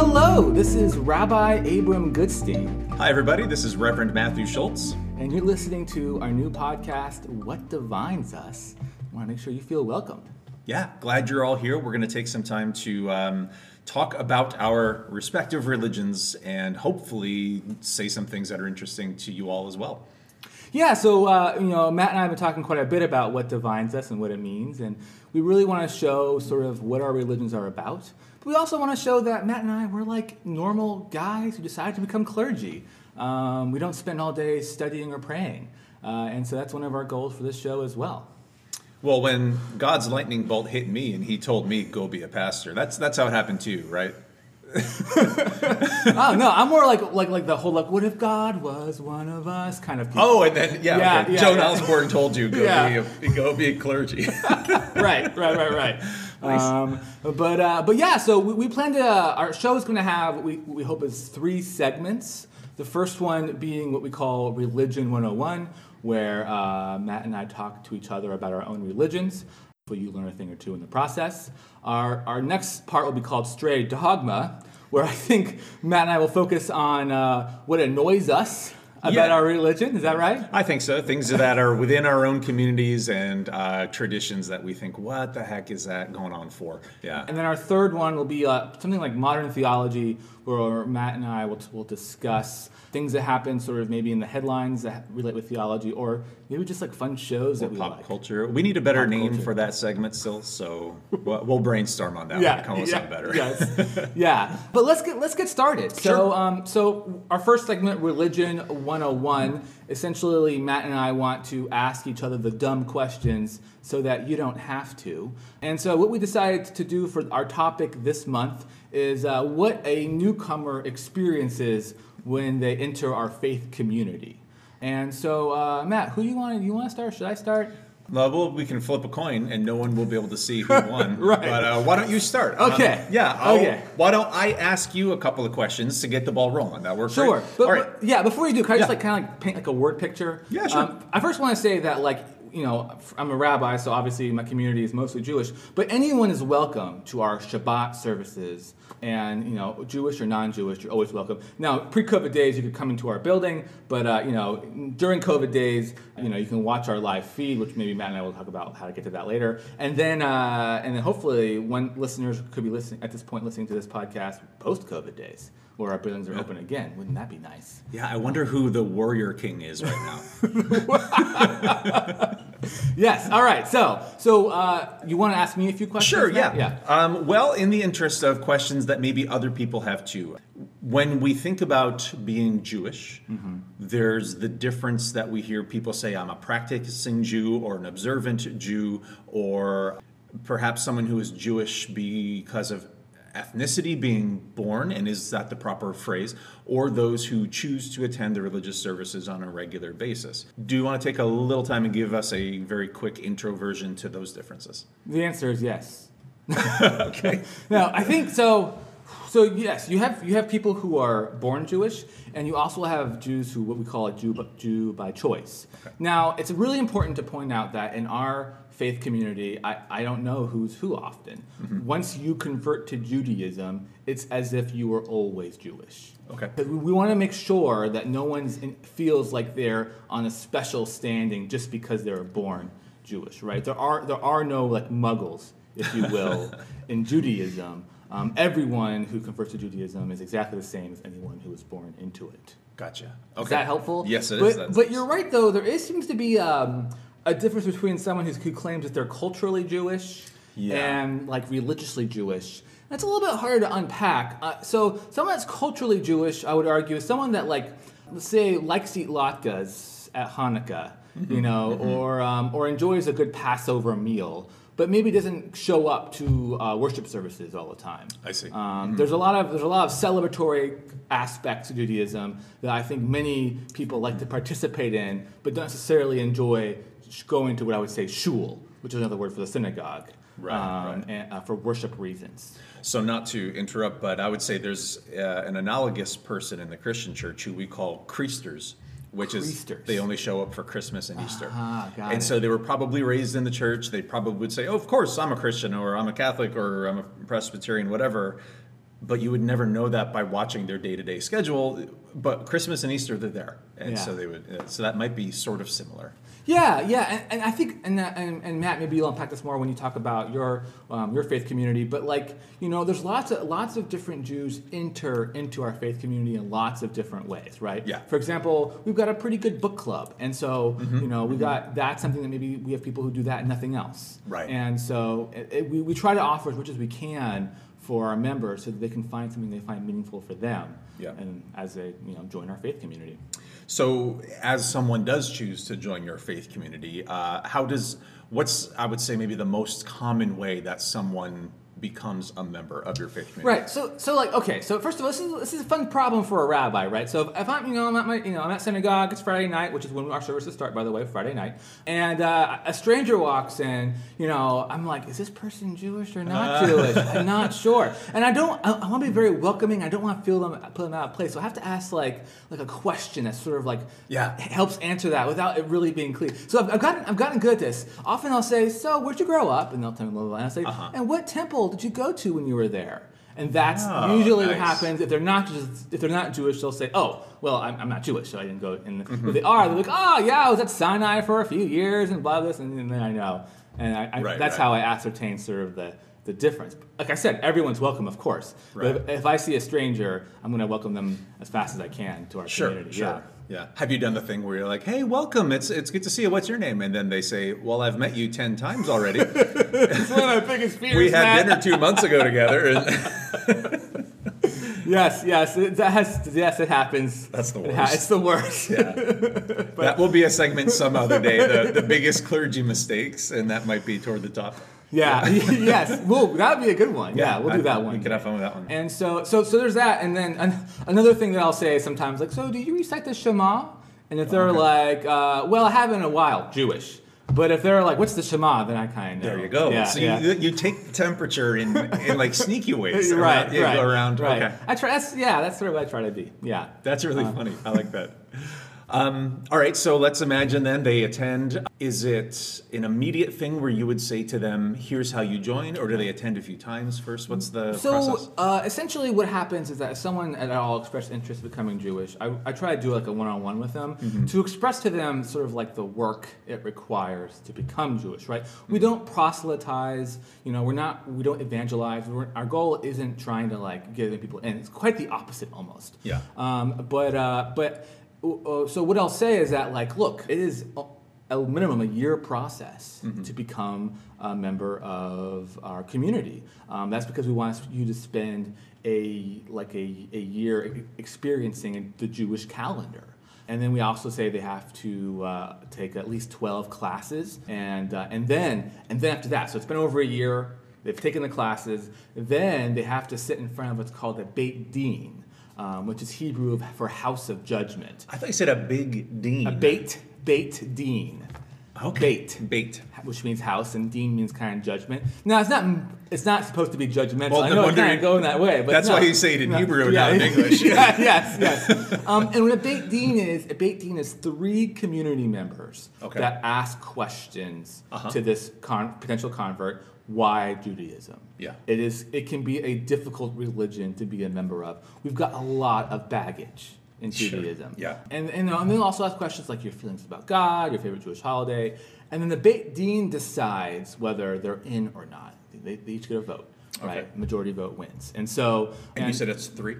hello! This is Rabbi Abram Goodstein. Hi, everybody. This is Reverend Matthew Schultz. And you're listening to our new podcast, What Divines Us. I want to make sure you feel welcomed. Yeah, glad you're all here. We're going to take some time to talk about our respective religions and hopefully say some things that are interesting to you all as well. Yeah, so Matt and I have been talking quite a bit about what divines us and what it means, and we really want to show sort of what our religions are about. But we also want to show that Matt and I, we're like normal guys who decided to become clergy. We don't spend all day studying or praying, and so that's one of our goals for this show as well. Well, when God's lightning bolt hit me and he told me, go be a pastor, that's how it happened to you, right? Oh, no, I'm more like the whole, what if God was one of us kind of people. Oh, and then, Joan Osborne told you, go be a clergy. Right. Nice. So we plan to, our show is going to have, we hope is 3 segments. The first one being what we call Religion 101, where Matt and I talk to each other about our own religions. Hopefully you learn a thing or two in the process. Our next part will be called Stray Dogma, where I think Matt and I will focus on what annoys us about our religion. Is that right? I think so. Things that are within our own communities and traditions that we think, what the heck is that going on for? Yeah. And then our third one will be something like modern theology, where Matt and I will discuss things that happen sort of maybe in the headlines that relate with theology, or maybe just like fun shows that we like. Pop culture. We need a better name for that segment still, so we'll brainstorm on that one. Come up with something better. Yes. Yeah. But let's get started. Sure. So our first segment, Religion 101, essentially Matt and I want to ask each other the dumb questions so that you don't have to. And so what we decided to do for our topic this month is what a newcomer experiences when they enter our faith community. And so, Matt, who do you want to start? Should I start? Well, we can flip a coin, and no one will be able to see who won. Right. But why don't you start? Okay. Okay. Why don't I ask you a couple of questions to get the ball rolling? That works. Sure. But, all right. Before you do, can I just paint a word picture? Yeah. Sure. I first want to say that I'm a rabbi, so obviously my community is mostly Jewish, but anyone is welcome to our Shabbat services, and, Jewish or non-Jewish, you're always welcome. Now, pre-COVID days, you could come into our building, but, during COVID days, you can watch our live feed, which maybe Matt and I will talk about how to get to that later, and then hopefully when listeners could be listening to this podcast post-COVID days, where our buildings are open again. Wouldn't that be nice? Yeah, I wonder who the Warrior King is right now. Yes, all right. So you want to ask me a few questions? Sure, yeah. Well, in the interest of questions that maybe other people have too, when we think about being Jewish, there's the difference that we hear people say, I'm a practicing Jew or an observant Jew, or perhaps someone who is Jewish because of ethnicity, being born, and is that the proper phrase, or those who choose to attend the religious services on a regular basis. Do you want to take a little time and give us a very quick introversion to those differences? The answer is yes. Okay. No, I think so. So yes, you have people who are born Jewish, and you also have Jews who what we call a Jew by choice. Okay. Now, it's really important to point out that in our faith community, I don't know who's who often. Mm-hmm. Once you convert to Judaism, it's as if you were always Jewish. Okay. Because we want to make sure that no one feels like they're on a special standing just because they were born Jewish, right? There are no muggles, if you will, in Judaism. Everyone who converts to Judaism is exactly the same as anyone who was born into it. Gotcha. Okay. Is that helpful? Yes, it is. But you're right, though. There seems to be a difference between someone who claims that they're culturally Jewish and religiously Jewish. That's a little bit harder to unpack. So someone that's culturally Jewish, I would argue, is someone that, let's say, likes to eat latkes at Hanukkah, or enjoys a good Passover meal, but maybe doesn't show up to worship services all the time. I see. There's a lot of celebratory aspects to Judaism that I think many people like to participate in, but don't necessarily enjoy going to what I would say shul, which is another word for the synagogue, right. And, for worship reasons. So not to interrupt, but I would say there's an analogous person in the Christian church who we call Christers, which is they only show up for Christmas and Easter. So they were probably raised in the church. They probably would say, of course, I'm a Christian, or I'm a Catholic, or I'm a Presbyterian, whatever. but you would never know that by watching their day-to-day schedule. But Christmas and Easter, they're there, and so they would. So that might be sort of similar. Yeah, yeah, and I think, and Matt, maybe you'll unpack this more when you talk about your faith community. But like, you know, there's lots of different Jews enter into our faith community in lots of different ways, right? Yeah. For example, we've got a pretty good book club, and so you know, we got that's something that maybe we have people who do that and nothing else, right? And so we try to offer as much as we can for our members so that they can find something they find meaningful for them, and as they join our faith community. So as someone does choose to join your faith community, what's I would say maybe the most common way that someone becomes a member of your faith community? Right. So like, okay. So first of all, this is a fun problem for a rabbi, right? So if I'm at synagogue, it's Friday night, which is when our services start, by the way, Friday night, and a stranger walks in. You know, I'm like, is this person Jewish or not Jewish? I'm not sure, and I want to be very welcoming. I don't want to put them out of place. So I have to ask like a question that sort of like helps answer that without it really being clear. So I've gotten good at this. Often I'll say, so where'd you grow up? And they'll tell me a little bit. And I'll say, and what temple did you go to when you were there? And that's usually what happens. If they're not Jewish, they'll say, "Oh, well, I'm not Jewish, so I didn't go." And if they are, they're like, "Oh, yeah, I was at Sinai for a few years and blah this," and then I know. And that's how I ascertain sort of the difference. Like I said, everyone's welcome, of course. Right. But if I see a stranger, I'm going to welcome them as fast as I can to our community. Sure. Yeah. Have you done the thing where you're like, "Hey, welcome. It's good to see you. What's your name?" And then they say, "Well, I've met you 10 times already." It's one of my biggest fears. We had dinner 2 months ago together. And yes, it happens. That's the worst. It's the worst. Yeah. But that will be a segment some other day. The biggest clergy mistakes, and that might be toward the top. Yeah. Yes. Well, that would be a good one. Yeah, we'll do that one. We could have fun with that one. And so there's that. And then another thing that I'll say sometimes, like, so do you recite the Shema? And if they're like, well, I haven't in a while, Jewish. But if they're like, what's the Shema? Then I kind of know. There you go. Yeah, so you take the temperature in like sneaky ways. Right. You go around. Right. Okay. I try. That's sort of what I try to be. Yeah. That's really funny. I like that. All right, so let's imagine then they attend. Is it an immediate thing where you would say to them, here's how you join, or do they attend a few times first? What's the process? So essentially what happens is that if someone at all expressed interest in becoming Jewish, I try to do like a one-on-one with them to express to them sort of like the work it requires to become Jewish, right? Mm-hmm. We don't proselytize, we don't evangelize. Our goal isn't trying to like get other people in. It's quite the opposite almost. Yeah. But so what I'll say is that, like, look, it is a minimum a year process to become a member of our community. That's because we want you to spend a year experiencing the Jewish calendar. And then we also say they have to take at least 12 classes, and then after that, so it's been over a year. They've taken the classes. Then they have to sit in front of what's called the Beit Din. Which is Hebrew for house of judgment. I thought you said a big dean. A Beit Din. Okay. Beit, which means house, and Din means kind of judgment. Now, it's not supposed to be judgmental. Well, I know it kind of going that way, but that's why you say it in Hebrew, not in English. Yes. And what a Beit Din is 3 community members that ask questions to this potential convert. Why Judaism? Yeah, it is. It can be a difficult religion to be a member of. We've got a lot of baggage in Judaism. Sure. Yeah, and then also ask questions like your feelings about God, your favorite Jewish holiday, and then the Beit Din decides whether they're in or not. They each get a vote. Right, majority vote wins. And so, and you said it's 3.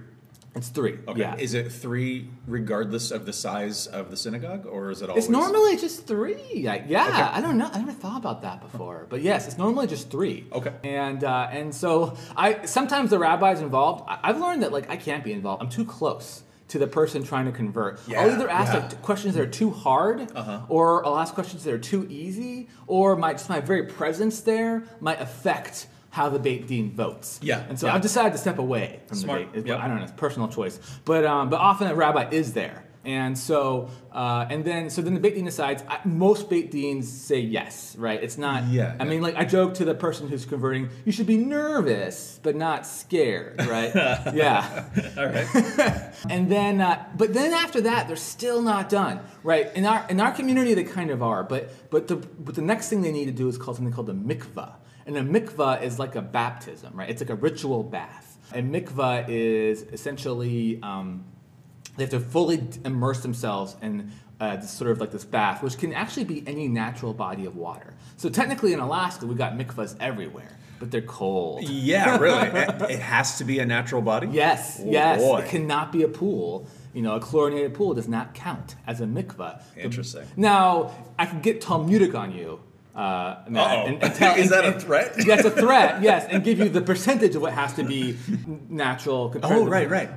It's 3. Okay. Yeah. Is it 3 regardless of the size of the synagogue, or is it always? It's normally just 3. Yeah. Okay. I don't know. I never thought about that before. But yes, it's normally just 3. Okay. And so I sometimes the rabbi's involved. I've learned that like I can't be involved. I'm too close to the person trying to convert. Yeah, I'll either ask questions that are too hard, or I'll ask questions that are too easy, or my very presence there might affect how the Beit Din votes. Yeah. And so I've decided to step away from the Beit Din. I don't know, it's a personal choice. But often a rabbi is there. And so, then the Beit Din decides. Most Beit Dins say yes, right? It's not, mean, like I joke to the person who's converting, you should be nervous, but not scared, right? Yeah. All right. And then, but then after that, they're still not done, right? In our community, they kind of are, but the next thing they need to do is something called the mikvah. And a mikvah is like a baptism, right? It's like a ritual bath. A mikvah is essentially, they have to fully immerse themselves in this sort of like this bath, which can actually be any natural body of water. So technically in Alaska, we've got mikvahs everywhere, but they're cold. Yeah, really. It has to be a natural body? Yes, oh, yes. Boy. It cannot be a pool. You know, a chlorinated pool does not count as a mikvah. Interesting. Now, I can get Talmudic on you. Is that a threat? That's a threat, yes, and give you the percentage of what has to be natural compared to... Right.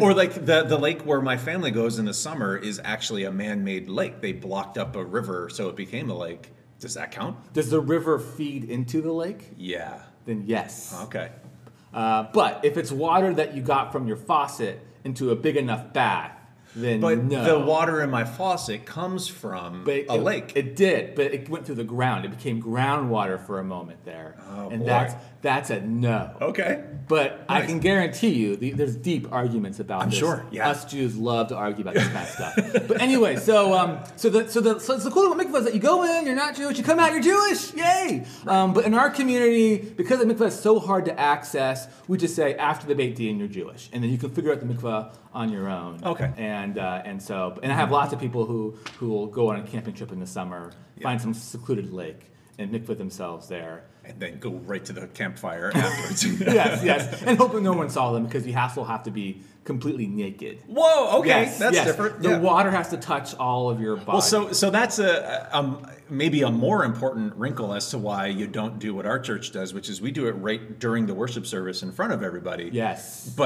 Or like the lake where my family goes in the summer is actually a man-made lake. They blocked up a river, so it became a lake. Does that count? Does the river feed into the lake? Yeah. Then yes. Okay. But if it's water that you got from your faucet into a big enough bath, But no. The water in my faucet comes from a lake. It did, but it went through the ground. It became groundwater for a moment there. Oh, boy. That's a no. Okay. But nice. I can guarantee you there's deep arguments about this. I'm sure, yeah. Us Jews love to argue about this kind of stuff. But anyway, so it's the cool thing about mikvah is that you go in, you're not Jewish, you come out, you're Jewish. Yay! Right. But in our community, because the mikvah is so hard to access, we just say, after the Beit Din, you're Jewish. And then you can figure out the mikvah on your own. Okay. And I have lots of people who will go on a camping trip in the summer, find some secluded lake, and mikvah themselves there. And then go right to the campfire afterwards. Yes. And hope no one saw them, because you also have to be completely naked. Whoa, okay. Yes, that's different. The water has to touch all of your body. Well, so that's maybe a more important wrinkle as to why you don't do what our church does, which is we do it right during the worship service in front of everybody. Yes.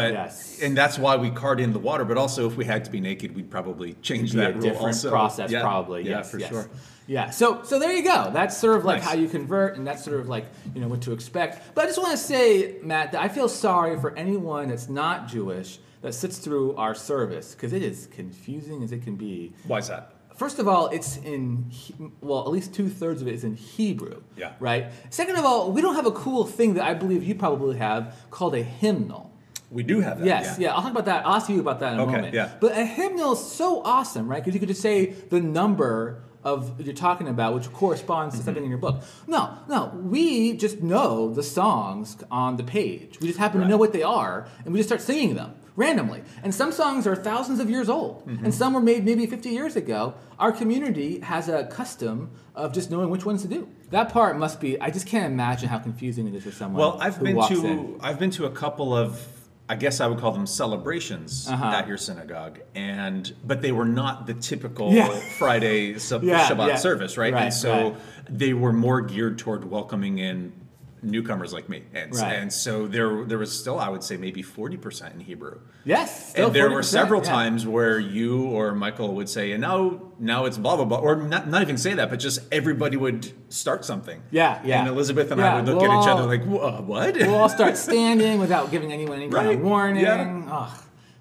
And that's why we cart in the water. But also, if we had to be naked, we'd probably change that rule. Process, yeah, probably. Yeah, yes, for sure. Yeah, so there you go. That's sort of like how you convert, and that's sort of like, you know, what to expect. But I just want to say, Matt, that I feel sorry for anyone that's not Jewish that sits through our service, because it is confusing as it can be. Why is that? First of all, it's in, at least 2/3 of it is in Hebrew, right? Second of all, we don't have a cool thing that I believe you probably have called a hymnal. We do have that. Yes, I'll talk about that. I'll ask you about that in a moment. Yeah. But a hymnal is so awesome, right? Because you could just say the number of you're talking about, which corresponds to something in your book. No, we just know the songs on the page. We just happen to know what they are, and we just start singing them randomly. And some songs are thousands of years old, and some were made maybe 50 years ago. Our community has a custom of just knowing which ones to do. That part must be, I just can't imagine how confusing it is for someone I've been to a couple of, I guess I would call them celebrations at your synagogue, but they were not the typical Friday Shabbat service, right? And so they were more geared toward welcoming in newcomers like me, and so there was still, I would say, maybe 40% in Hebrew. Yes, still, and there were several times where you or Michael would say, "And now it's blah blah blah," or not even say that, but just everybody would start something. Yeah. And Elizabeth and I would look at each other like, "What?" We'll all start standing without giving anyone any kind of warning. Yeah. Ugh.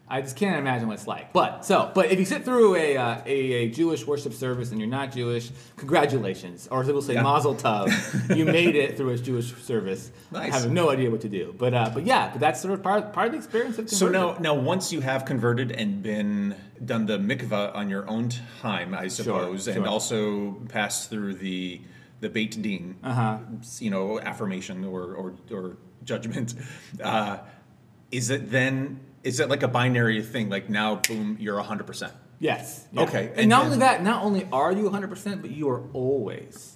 I just can't imagine what it's like. But if you sit through a Jewish worship service and you're not Jewish, congratulations. Or as people say, mazel tov. You made it through a Jewish service. Nice. I have no idea what to do. But that's sort of part of the experience of conversion. So now once you have converted and done the mikvah on your own time, I suppose, and also passed through the Beit Din, you know, affirmation or judgment, is it then... Is it like a binary thing? Like now, boom, you're 100%? Yes. Yeah. Okay. And not only are you 100%, but you are always.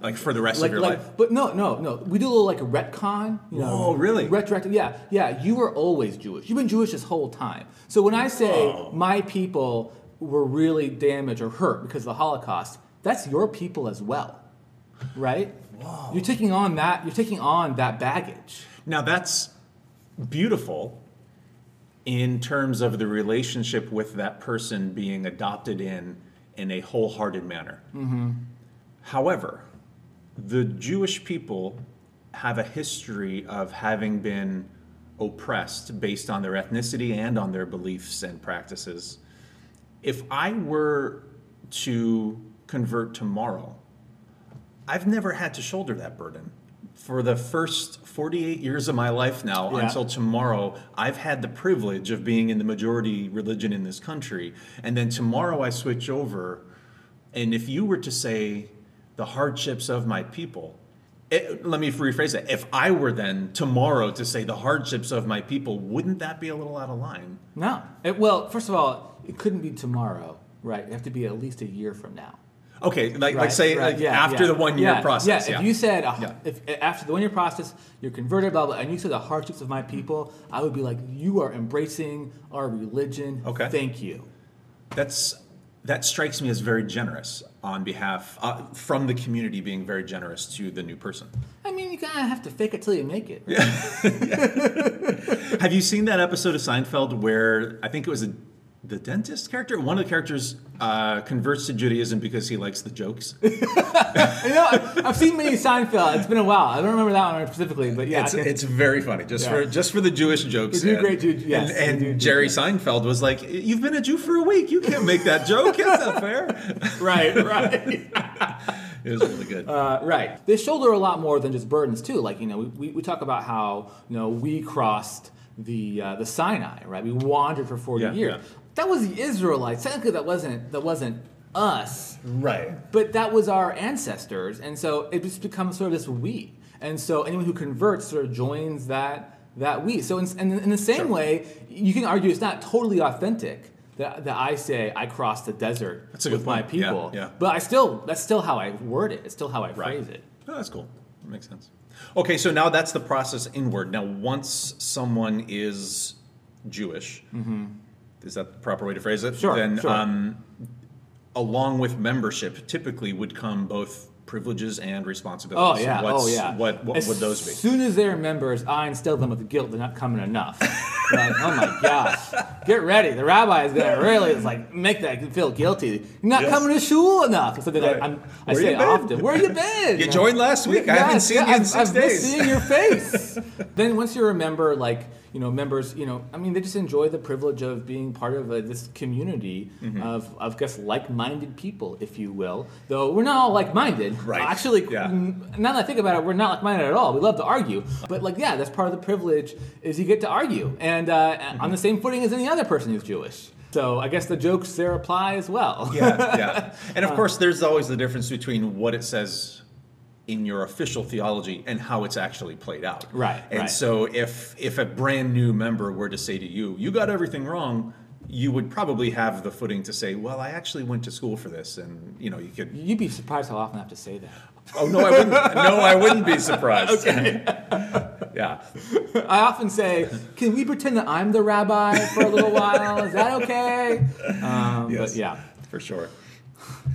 Like for the rest of your life? But no. We do a little like a retcon. You know, oh, really? Retroactive. Yeah. You were always Jewish. You've been Jewish this whole time. So when I say my people were really damaged or hurt because of the Holocaust, that's your people as well, right? Whoa. You're taking on that baggage. Now that's beautiful. In terms of the relationship with that person being adopted in a wholehearted manner. Mm-hmm. However, the Jewish people have a history of having been oppressed based on their ethnicity and on their beliefs and practices. If I were to convert tomorrow, I've never had to shoulder that burden. For the first 48 years of my life now, until tomorrow, I've had the privilege of being in the majority religion in this country. And then tomorrow I switch over. And if you were to say the hardships of my people, Let me rephrase that. If I were then tomorrow to say the hardships of my people, wouldn't that be a little out of line? No. Well, first of all, it couldn't be tomorrow, right? It'd have to be at least a year from now. Okay, after the one-year process. Yeah, if you said, if after the one-year process, you're converted, blah, blah, and you said the hardships of my people, I would be like, you are embracing our religion. Okay. Thank you. That strikes me as very generous on behalf, from the community being very generous to the new person. I mean, you kind of have to fake it till you make it. Yeah. Have you seen that episode of Seinfeld where, I think it was the dentist character? One of the characters converts to Judaism because he likes the jokes. I've seen many Seinfeld. It's been a while. I don't remember that one specifically, but yeah. It's very funny, just for the Jewish jokes. They do great Jews, yes. And Jerry Seinfeld was like, you've been a Jew for a week. You can't make that joke. That's not fair. Right. It was really good. Right. They shoulder a lot more than just burdens, too. Like, we talk about how, we crossed the Sinai, right? We wandered for 40 years. Yeah. That was the Israelites. Technically, that wasn't us. Right. But that was our ancestors, and so it just becomes sort of this we. And so anyone who converts sort of joins that we. So in the same way, you can argue it's not totally authentic that I say I crossed the desert with my people. Yeah. But that's still how I word it. It's still how I phrase it. Oh, that's cool. That makes sense. Okay, so now that's the process inward. Now, once someone is Jewish. Mm-hmm. Is that the proper way to phrase it? Sure. Then, along with membership, typically would come both privileges and responsibilities. Oh yeah. What would those be? As soon as they're members, I instill them with guilt. They're not coming enough. Like, oh my gosh, get ready. The rabbi is gonna really make that feel guilty. You're not coming to shul enough. So right. I say often, where you been? You joined last week. I haven't seen you in 6 days. I've missed seeing your face. Then once you remember, members, they just enjoy the privilege of being part of this community of, I guess, like-minded people, if you will. Though we're not all like-minded. Right. Actually, now that I think about it, we're not like-minded at all. We love to argue. But, that's part of the privilege is you get to argue. And on the same footing as any other person who's Jewish. So I guess the jokes there apply as well. Yeah. And, of course, there's always the difference between what it says in your official theology and how it's actually played out. Right. So if a brand new member were to say to you, you got everything wrong, you would probably have the footing to say, well, I actually went to school for this, and You'd be surprised how often I have to say that. Oh, no, I wouldn't. No, I wouldn't be surprised. Okay. Yeah. I often say, can we pretend that I'm the rabbi for a little while? Is that okay? Yes. But yeah. For sure.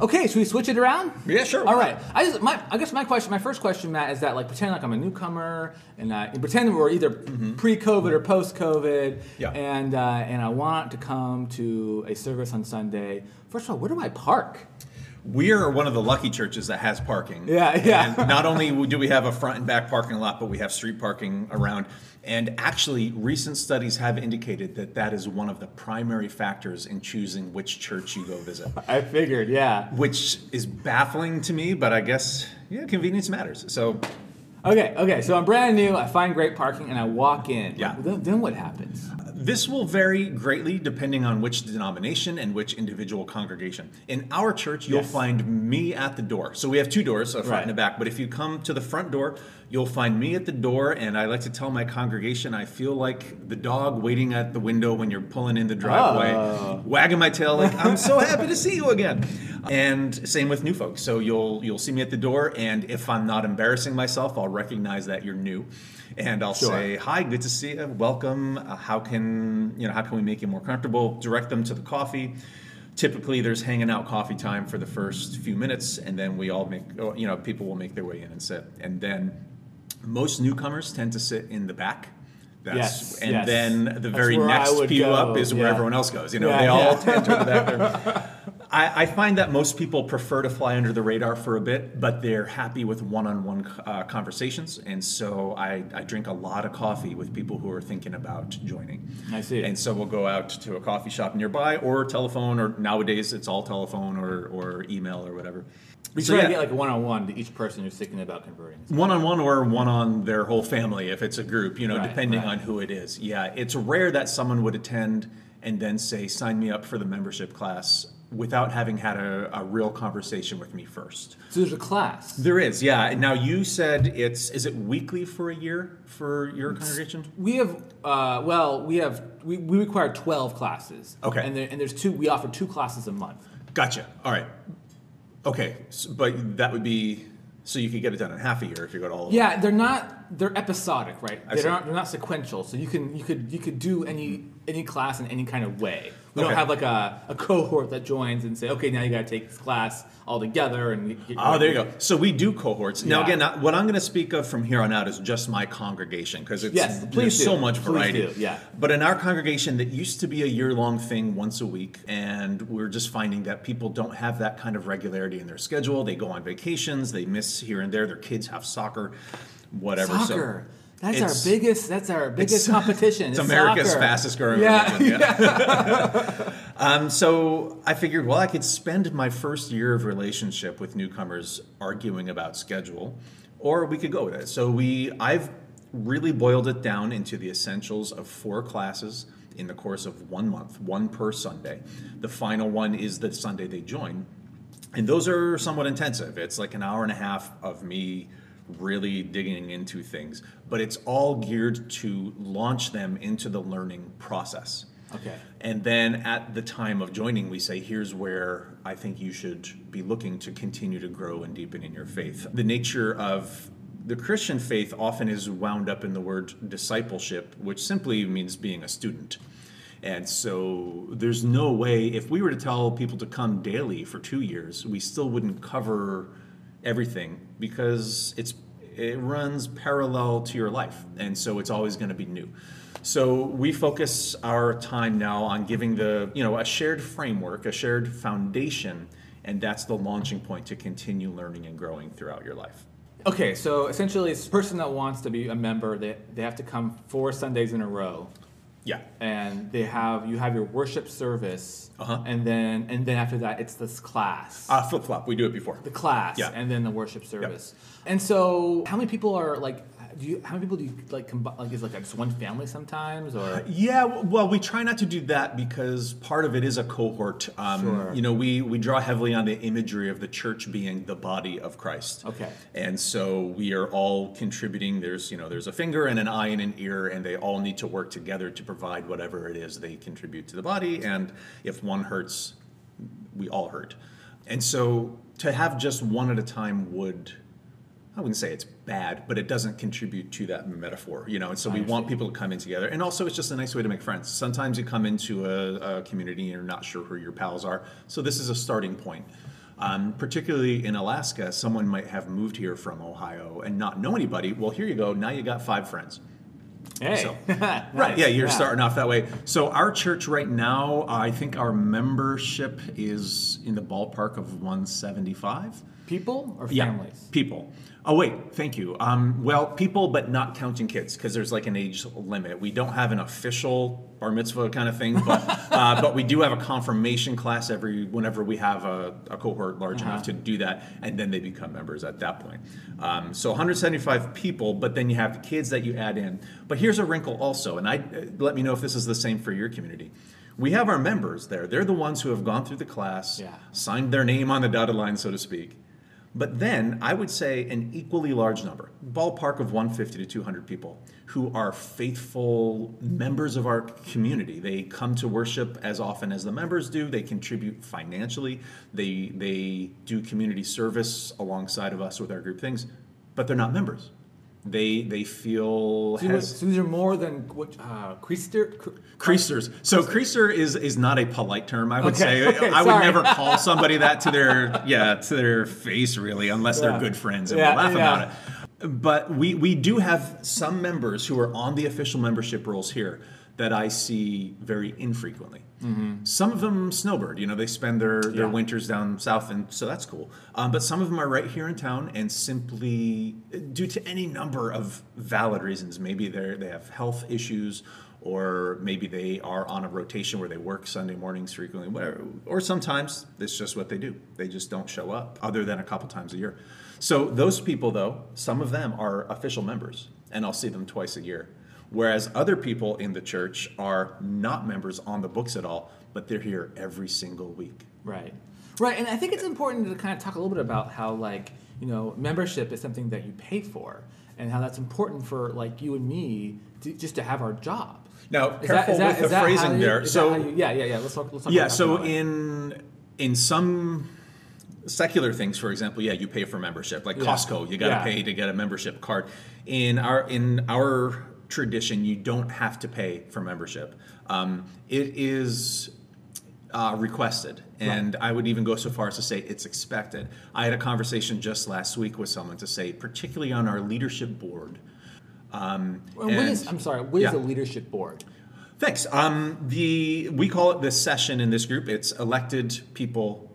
Okay, should we switch it around? Yeah, sure. All right. My first question, Matt, is that pretend I'm a newcomer and pretend we're either pre-COVID or post-COVID, and I want to come to a service on Sunday. First of all, where do I park? We are one of the lucky churches that has parking. Yeah. And not only do we have a front and back parking lot, but we have street parking around. And actually, recent studies have indicated that is one of the primary factors in choosing which church you go visit. I figured, yeah. Which is baffling to me, but I guess, convenience matters. So. Okay. So I'm brand new. I find great parking, and I walk in. Yeah. Then what happens? This will vary greatly depending on which denomination and which individual congregation. In our church, you'll find me at the door. So we have two doors, a front and a back. But if you come to the front door, you'll find me at the door. And I like to tell my congregation, I feel like the dog waiting at the window when you're pulling in the driveway, wagging my tail like, I'm so happy to see you again. And same with new folks. So you'll see me at the door. And if I'm not embarrassing myself, I'll recognize that you're new. And I'll say, hi, good to see you, welcome, how can we make you more comfortable? Direct them to the coffee. Typically, there's hanging out coffee time for the first few minutes, and then we all people will make their way in and sit. And then most newcomers tend to sit in the back. Then the very next pew up is where everyone else goes. They all tend to the back there. I find that most people prefer to fly under the radar for a bit, but they're happy with one-on-one conversations. And so I drink a lot of coffee with people who are thinking about joining. I see. And so we'll go out to a coffee shop nearby or telephone, or nowadays it's all telephone or email or whatever. We try to get one-on-one to each person who's thinking about converting. One-on-one or one on their whole family if it's a group, depending on who it is. Yeah, it's rare that someone would attend and then say, sign me up for the membership class. without having had a real conversation with me first. So there's a class. There is, yeah. Now you said is it weekly for a year for your congregation? We have, we require 12 classes. Okay. We offer 2 classes a month. Gotcha. All right. Okay. So, but that would be, so you could get it done in half a year if you go to all of them. Yeah, they're episodic, right? They're not sequential. So you could do any class in any kind of way. We don't have like a cohort that joins and say, okay, now you got to take this class all together. There you go. So we do cohorts. Yeah. Now, again, what I'm going to speak of from here on out is just my congregation because there's so much variety. Yeah. But in our congregation, that used to be a year-long thing once a week, and we're just finding that people don't have that kind of regularity in their schedule. They go on vacations. They miss here and there. Their kids have soccer, whatever. Soccer. So, That's our biggest competition. It's America's soccer. Fastest growing. Yeah. So I figured, well, I could spend my first year of relationship with newcomers arguing about schedule, or we could go with it. So I've really boiled it down into the essentials of 4 classes in the course of 1 month, 1 per Sunday. The final one is the Sunday they join. And those are somewhat intensive. It's like an hour and a half of me really digging into things, but it's all geared to launch them into the learning process. Okay. And then at the time of joining, we say, here's where I think you should be looking to continue to grow and deepen in your faith. The nature of the Christian faith often is wound up in the word discipleship, which simply means being a student. And so there's no way, if we were to tell people to come daily for 2 years, we still wouldn't cover everything, because it runs parallel to your life, and so it's always going to be new. So we focus our time now on giving a shared framework, a shared foundation, and that's the launching point to continue learning and growing throughout your life. Okay, so essentially, it's a person that wants to be a member, they have to come 4 Sundays in a row. Yeah, and you have your worship service, and then after that it's this class. Flip flop. We do it before the class, and then the worship service. Yep. And so, how many people are like? How many people do you like? Combine, like is like just one family sometimes, or? Yeah, well, we try not to do that because part of it is a cohort. Sure. You know, we draw heavily on the imagery of the church being the body of Christ. Okay. And so we are all contributing. There's a finger and an eye and an ear, and they all need to work together to provide whatever it is they contribute to the body. And if one hurts, we all hurt. And so to have just one at a time would. I wouldn't say it's bad, but it doesn't contribute to that metaphor, and so we want people to come in together. And also, it's just a nice way to make friends. Sometimes you come into a community and you're not sure who your pals are, so this is a starting point. Particularly in Alaska, someone might have moved here from Ohio and not know anybody. Well, here you go. Now you got 5 friends. Hey. So, nice. Right, yeah, you're starting off that way. So our church right now, I think our membership is in the ballpark of 175. People or families? Yeah, people. Oh, wait, thank you. Well, people, but not counting kids, because there's like an age limit. We don't have an official bar mitzvah kind of thing, but but we do have a confirmation class whenever we have a cohort large enough to do that, and then they become members at that point. So 175 people, but then you have the kids that you add in. But here's a wrinkle also, and let me know if this is the same for your community. We have our members there. They're the ones who have gone through the class, signed their name on the dotted line, so to speak. But then I would say an equally large number, ballpark of 150 to 200 people, who are faithful members of our community. They come to worship as often as the members do. They contribute financially. They do community service alongside of us with our group things, but they're not members. They feel... So these are more than... Creasters. So creaster is not a polite term, I would say. Okay, I would never call somebody that to their face, really, unless they're good friends and we'll laugh about it. But we do have some members who are on the official membership rolls here that I see very infrequently. Mm-hmm. Some of them snowbird, they spend their winters down south, and so that's cool. But some of them are right here in town, and simply due to any number of valid reasons, maybe they have health issues, or maybe they are on a rotation where they work Sunday mornings frequently, whatever. Or sometimes it's just what they do. They just don't show up, other than a couple times a year. So those people, though, some of them are official members, and I'll see them twice a year. Whereas other people in the church are not members on the books at all, but they're here every single week. Right. Right, and I think it's important to kind of talk a little bit about how, like, you know, membership is something that you pay for, and how that's important for, like, you and me to, just to have our job. Now, careful with the phrasing there. So, let's talk about that. So in some secular things, for example, you pay for membership, like Costco. You got to pay to get a membership card. In our tradition, you don't have to pay for membership. It is requested, and I would even go so far as to say it's expected. I had a conversation just last week with someone to say, particularly on our leadership board. What is a leadership board? Thanks. We call it the session in this group. It's elected people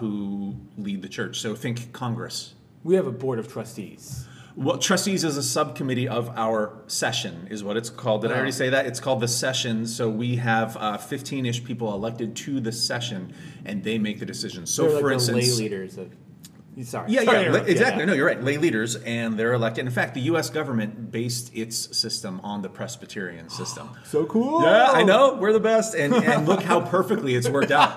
who lead the church. So think Congress. We have a board of trustees. Well, trustees is a subcommittee of our session, is what it's called. Did I already say that? It's called the session. So we have 15-ish people elected to the session, and they make the decisions. So, like, for instance, lay leaders. No, you're right. Lay leaders, and they're elected. In fact, the U.S. government based its system on the Presbyterian system. So cool. Yeah, I know. We're the best, and look how perfectly it's worked out.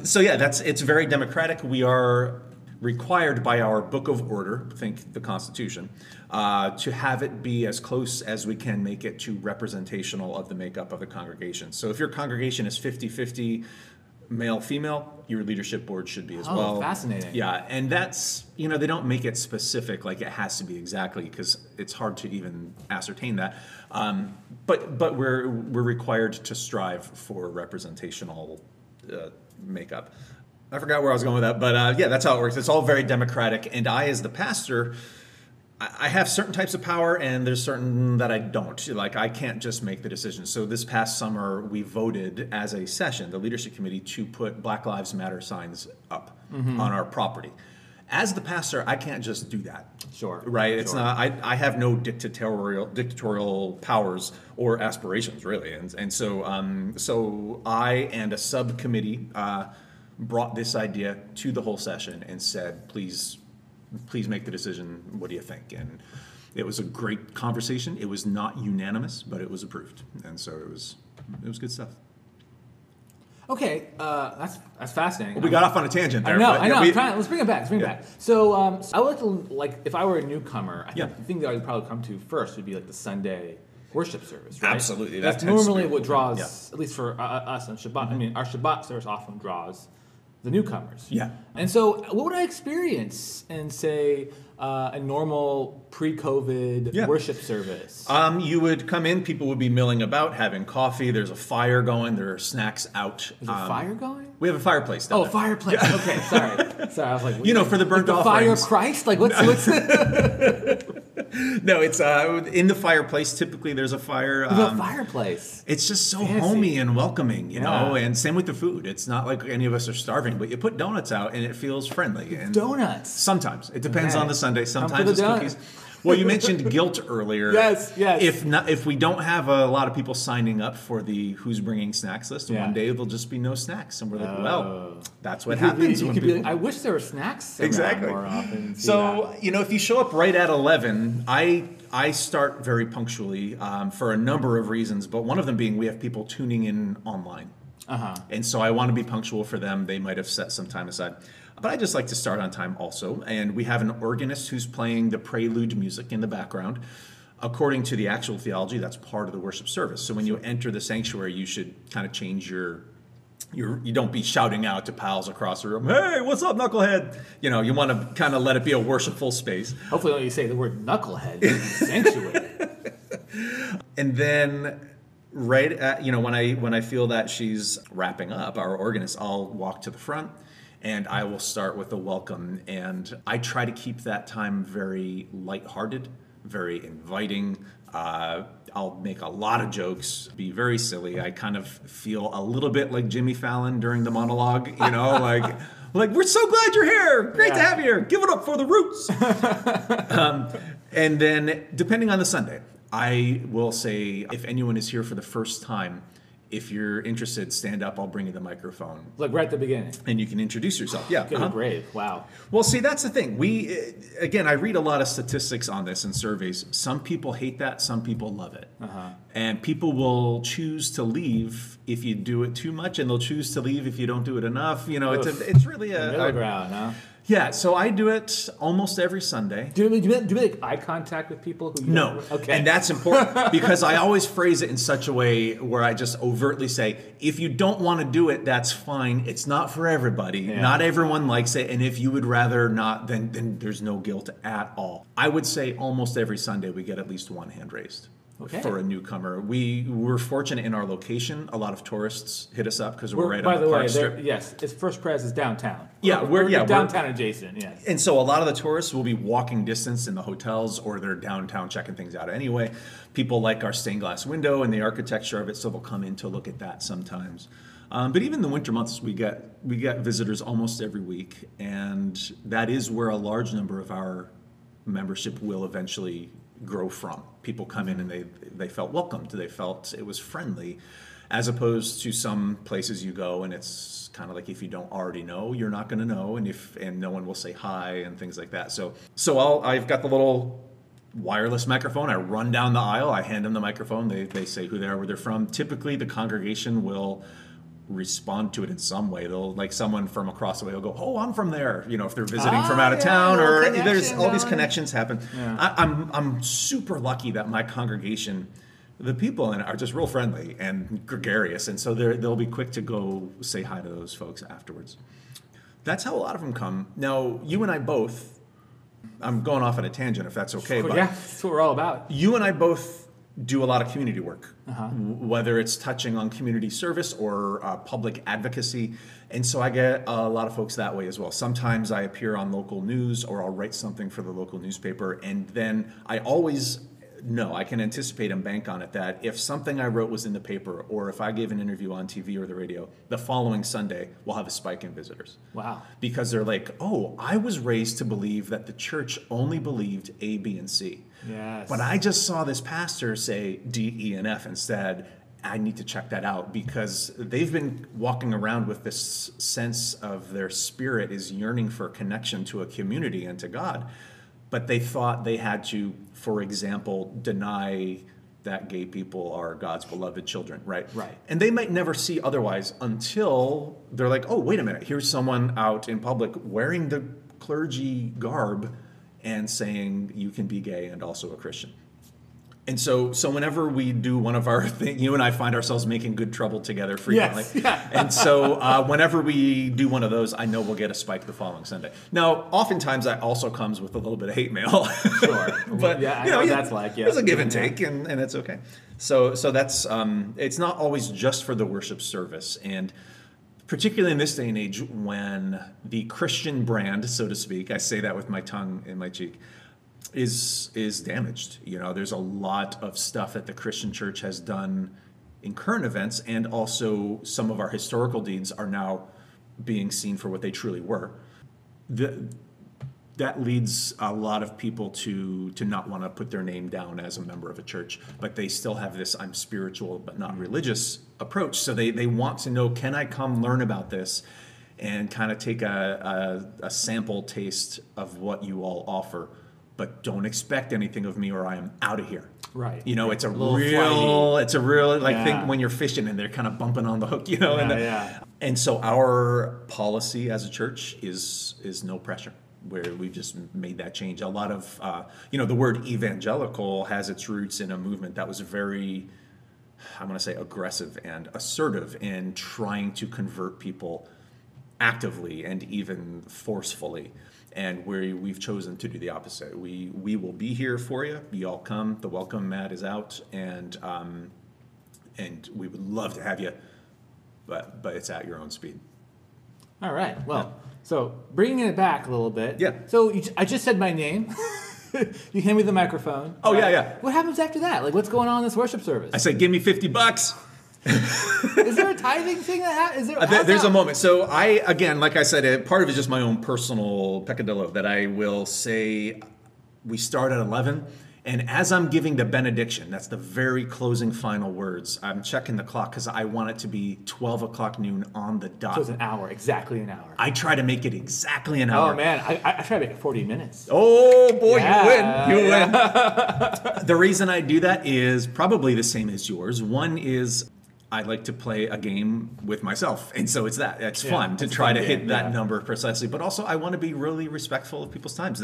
It's very democratic. We are required by our Book of Order, think the Constitution, to have it be as close as we can make it to representational of the makeup of the congregation. So if your congregation is 50-50 male-female, your leadership board should be as well. Oh, fascinating. Yeah, and that's, they don't make it specific, like it has to be exactly, because it's hard to even ascertain that. But we're required to strive for representational makeup. I forgot where I was going with that, but that's how it works. It's all very democratic, and I, as the pastor, I have certain types of power, and there's certain that I don't. Like, I can't just make the decisions. So this past summer, we voted as a session, the leadership committee, to put Black Lives Matter signs up on our property. As the pastor, I can't just do that. Sure. Right? It's not. I have no dictatorial powers or aspirations, really, and so I and a subcommittee brought this idea to the whole session and said, please make the decision. What do you think? And it was a great conversation. It was not unanimous, but it was approved. And so it was good stuff. Okay, that's fascinating. Well, we got off on a tangent there. I know. Let's bring it back. So, I would like to, if I were a newcomer, I think the thing that I would probably come to first would be, the Sunday worship service, right? Absolutely. That's normally what draws, at least for us on Shabbat. I mean, our Shabbat service often draws the newcomers. Yeah. And so what would I experience in, say, a normal pre-COVID worship service? You would come in, people would be milling about, having coffee, there's a fire going, there are snacks out. Is a fire going? We have a fireplace down there. Oh, fireplace. Yeah. Okay, sorry. I was like, for the burnt offerings. The fire of Christ? Like, what's the... No, it's in the fireplace. Typically, there's a fire. The fireplace. It's just so fancy, homey and welcoming, you know. And same with the food. It's not like any of us are starving, but you put donuts out, and it feels friendly. And donuts. Sometimes it depends on the Sunday. Sometimes it's cookies. Well, you mentioned guilt earlier. Yes. If we don't have a lot of people signing up for the Who's Bringing Snacks list, one day there'll just be no snacks. And we're like, that's what happens. You could be like, I wish there were snacks more often. So, if you show up right at 11, I start very punctually for a number of reasons, but one of them being we have people tuning in online. And so I want to be punctual for them. They might have set some time aside. But I just like to start on time also. And we have an organist who's playing the prelude music in the background. According to the actual theology, that's part of the worship service. So when you enter the sanctuary, you should kind of change you don't be shouting out to pals across the room, hey, what's up, knucklehead? You want to kind of let it be a worshipful space. Hopefully when you say the word knucklehead in the sanctuary. And then... right at, when I feel that she's wrapping up, our organist, I'll walk to the front and I will start with a welcome. And I try to keep that time very lighthearted, very inviting. I'll make a lot of jokes, be very silly. I kind of feel a little bit like Jimmy Fallon during the monologue, like we're so glad you're here. Great to have you here. Give it up for the roots. And then depending on the Sunday, I will say, if anyone is here for the first time, if you're interested, stand up. I'll bring you the microphone. Like right at the beginning. And you can introduce yourself. Yeah. Good and brave. Wow. Well, see, that's the thing. We, again, I read a lot of statistics on this in surveys. Some people hate that. Some people love it. Uh-huh. And people will choose to leave if you do it too much, and they'll choose to leave if you don't do it enough. You know, it's really a middle ground, huh? Yeah, so I do it almost every Sunday. Do you make eye contact with people? Who you No. Okay. And that's important because I always phrase it in such a way where I just overtly say, if you don't want to do it, that's fine. It's not for everybody. Yeah. Not everyone likes it. And if you would rather not, then there's no guilt at all. I would say almost every Sunday we get at least one hand raised. Okay. For a newcomer. We were fortunate in our location. A lot of tourists hit us up because we're right on the Park Strip. By the way, yes, it's First Pres is downtown. Yeah, we're downtown adjacent, yes. And so a lot of the tourists will be walking distance in the hotels, or they're downtown checking things out anyway. People like our stained glass window and the architecture of it, so they'll come in to look at that sometimes. But even the winter months, we get visitors almost every week, and that is where a large number of our membership will eventually grow from. People come in and they felt welcomed. They felt it was friendly, as opposed to some places you go and it's kind of like, if you don't already know, you're not going to know, and no one will say hi and things like that. So I've got the little wireless microphone. I run down the aisle. I hand them the microphone. They say who they are, where they're from. Typically, the congregation will respond to it in some way. They'll, like, someone from across the way will go, "Oh, I'm from there," you know, if they're visiting from out of town, or there's all these connections happen. Yeah. I'm super lucky that my congregation, the people in it, are just real friendly and gregarious, and so they'll be quick to go say hi to those folks afterwards. That's how a lot of them come. Now, you and I both, I'm going off on a tangent if that's okay, but yeah, that's what we're all about. You and I both do a lot of community work, uh-huh, whether it's touching on community service or public advocacy. And so I get a lot of folks that way as well. Sometimes I appear on local news, or I'll write something for the local newspaper. And then I always know, I can anticipate and bank on it, that if something I wrote was in the paper, or if I gave an interview on TV or the radio, the following Sunday we'll have a spike in visitors. Wow. Because they're like, "Oh, I was raised to believe that the church only believed A, B, and C. Yes. But I just saw this pastor say D, E, and F instead. I need to check that out," because they've been walking around with this sense of their spirit is yearning for connection to a community and to God. But they thought they had to, for example, deny that gay people are God's beloved children, right? Right. And they might never see otherwise until they're like, "Oh, wait a minute, here's someone out in public wearing the clergy garb and saying you can be gay and also a Christian." And so whenever we do one of our things, you and I find ourselves making good trouble together frequently. Yes, yeah. And so whenever we do one of those, I know we'll get a spike the following Sunday. Now, oftentimes that also comes with a little bit of hate mail. Sure. But yeah, I know what that's like. Yeah. There's a give and take, and it's okay. So that's, it's not always just for the worship service. And particularly in this day and age when the Christian brand, so to speak, I say that with my tongue in my cheek, is damaged. You know, there's a lot of stuff that the Christian church has done in current events, and also some of our historical deeds are now being seen for what they truly were. That leads a lot of people to not want to put their name down as a member of a church, but they still have this "I'm spiritual but not religious" approach. So they want to know, can I come learn about this and kind of take a sample taste of what you all offer? But don't expect anything of me, or I am out of here. Right. You know, it's a real like, yeah, thing when you're fishing and they're kind of bumping on the hook, you know. Yeah, And so our policy as a church is no pressure, where we've just made that change. A lot of, the word evangelical has its roots in a movement that was very, I'm going to say, aggressive and assertive in trying to convert people actively and even forcefully. And we've chosen to do the opposite. We will be here for you. You all come. The welcome mat is out, and we would love to have you, but it's at your own speed. All right. Well, so bringing it back a little bit. Yeah. So I just said my name. You hand me the microphone. Oh, right? Yeah. What happens after that? Like, what's going on in this worship service? I say, "Give me $50." Is there a tithing thing that happens? There's a moment. So I, again, like I said, part of it is just my own personal peccadillo that I will say we start at 11 And as I'm giving the benediction, that's the very closing final words, I'm checking the clock because I want it to be 12 o'clock noon on the dot. So it's an hour, exactly an hour. I try to make it exactly an hour. Oh, man, I try to make it 40 minutes. Oh, boy, yeah. You win. The reason I do that is probably the same as yours. One is I like to play a game with myself. And so it's that. It's fun to try to hit that number precisely. But also, I want to be really respectful of people's times.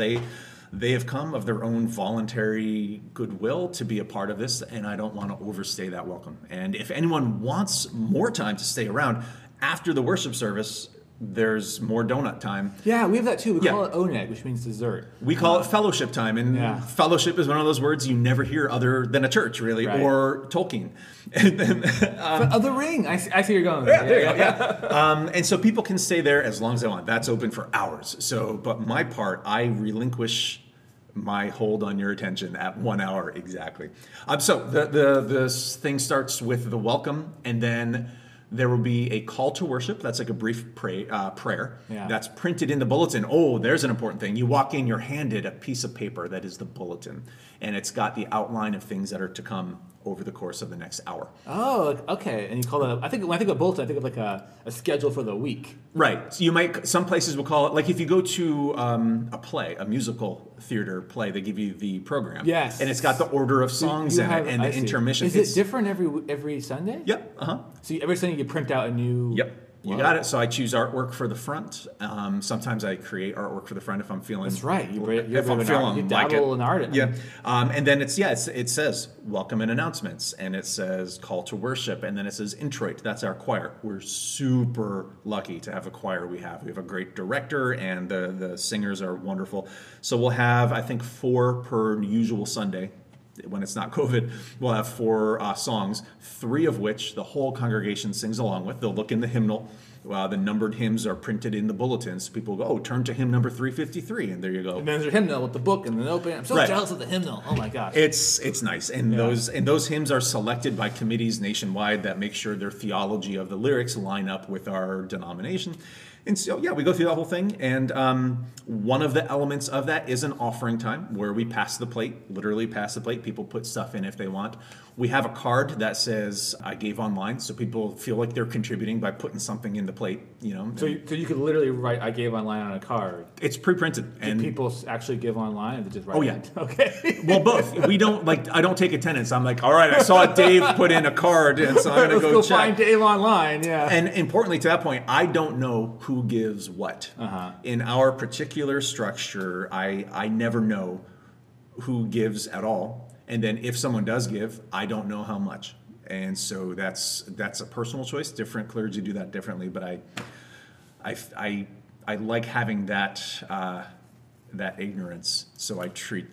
They have come of their own voluntary goodwill to be a part of this, and I don't want to overstay that welcome. And if anyone wants more time to stay around, after the worship service, there's more donut time. Yeah, we have that too. We call it oneg, which means dessert. We call it fellowship time, and fellowship is one of those words you never hear other than a church, really, or Tolkien. And then, the ring. I see you're going. Yeah, there you go. Yeah. And so people can stay there as long as they want. That's open for hours. So, but my part, I relinquish my hold on your attention at 1 hour exactly. So this thing starts with the welcome, and then there will be a call to worship. That's like a brief prayer. Yeah. That's printed in the bulletin. Oh, there's an important thing. You walk in, you're handed a piece of paper that is the bulletin. And it's got the outline of things that are to come over the course of the next hour. Oh, okay. And you call that, when I think of bulletin, I think of like a schedule for the week. Right. So you might, some places will call it, like if you go to a play, a musical theater play, they give you the program. Yes. And it's got the order of songs in it and the intermission. Is it different every Sunday? Yep. Uh-huh. So every Sunday you print out a new... Yep. You got it. So I choose artwork for the front. Sometimes I create artwork for the front if I'm feeling. That's right. You dabble in art. Yeah. And then it says welcome and announcements, and it says call to worship, and then it says introit. That's our choir. We're super lucky to have a choir. We have a great director, and the singers are wonderful. So we'll have, I think, 4 per usual Sunday. When it's not COVID, we'll have 4 songs, 3 of which the whole congregation sings along with. They'll look in the hymnal. The numbered hymns are printed in the bulletins. People go, oh, turn to hymn number 353, and there you go. And there's your hymnal with the book and then open it. I'm so jealous of the hymnal. Oh, my gosh. It's nice. And those hymns are selected by committees nationwide that make sure their theology of the lyrics line up with our denomination. And so, we go through the whole thing. And one of the elements of that is an offering time where we pass the plate, literally pass the plate. People put stuff in if they want. We have a card that says, I gave online. So people feel like they're contributing by putting something in the plate, you know. So you could literally write, I gave online on a card. It's pre-printed. Do people actually give online or they just write it? Okay. Well, both. We don't, I don't take attendance. I'm like, all right, I saw Dave put in a card, and so I'm going to go check. Let's go find Dave online, And importantly to that point, I don't know who gives what. Uh-huh. In our particular structure, I never know who gives at all. And then if someone does give, I don't know how much. And so that's a personal choice. Different clergy do that differently, but I like having that ignorance. So I treat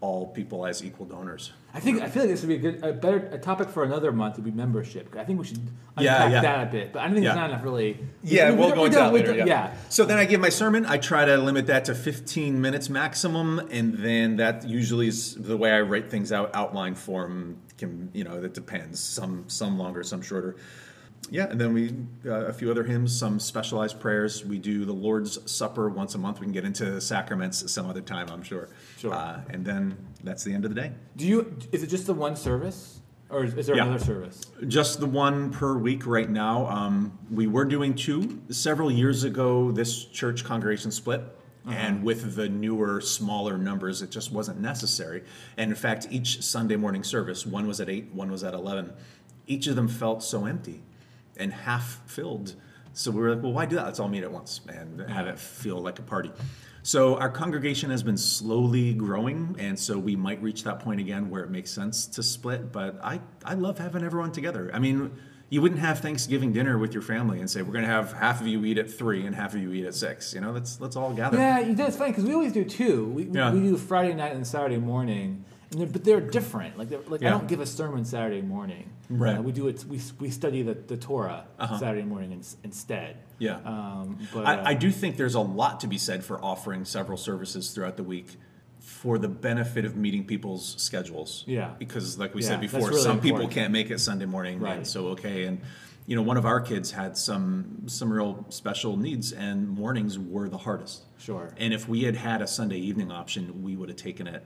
all people as equal donors. I feel like this would be a better topic for another month would be membership. I think we should unpack that a bit, but I don't think there's not enough really. Yeah, we'll go into that later. Yeah. So then I give my sermon. I try to limit that to 15 minutes maximum, and then that usually is the way I write things out, outline form. That depends. Some longer, some shorter. Yeah, and then we a few other hymns, some specialized prayers. We do the Lord's Supper once a month. We can get into sacraments some other time, I'm sure. Sure. And then that's the end of the day. Is it just the one service, or is there another service? Just the one per week right now. We were doing 2 several years ago. This church congregation split. Uh-huh. And with the newer, smaller numbers, it just wasn't necessary. And in fact, each Sunday morning service, one was at 8, one was at 11. Each of them felt so empty and half filled. So we were like, well, why do that? Let's all meet at once and have it feel like a party. So our congregation has been slowly growing, and so we might reach that point again where it makes sense to split. But I love having everyone together. I mean, you wouldn't have Thanksgiving dinner with your family and say, we're going to have half of you eat at 3 and half of you eat at 6. Let's all gather. Yeah, it's funny because we always do 2. We do Friday night and Saturday morning, but they're different. I don't give a sermon Saturday morning. Right. We do it. We study the Torah Saturday morning instead. Yeah. But I do think there's a lot to be said for offering several services throughout the week, for the benefit of meeting people's schedules. Yeah. Because like we said before, really some people can't make it Sunday morning. Right. And so, okay. And you know, one of our kids had some real special needs, and mornings were the hardest. Sure. And if we had had a Sunday evening option, we would have taken it,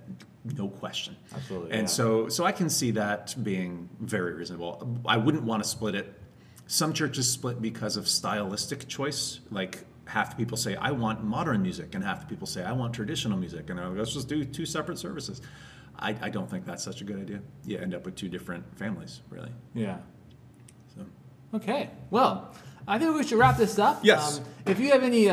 no question. Absolutely. And so I can see that being very reasonable. I wouldn't want to split it. Some churches split because of stylistic choice. Like half the people say, I want modern music, and half the people say, I want traditional music. And I go, let's just do two separate services. I don't think that's such a good idea. You end up with two different families, really. Yeah. Okay, well, I think we should wrap this up. Yes. If you have any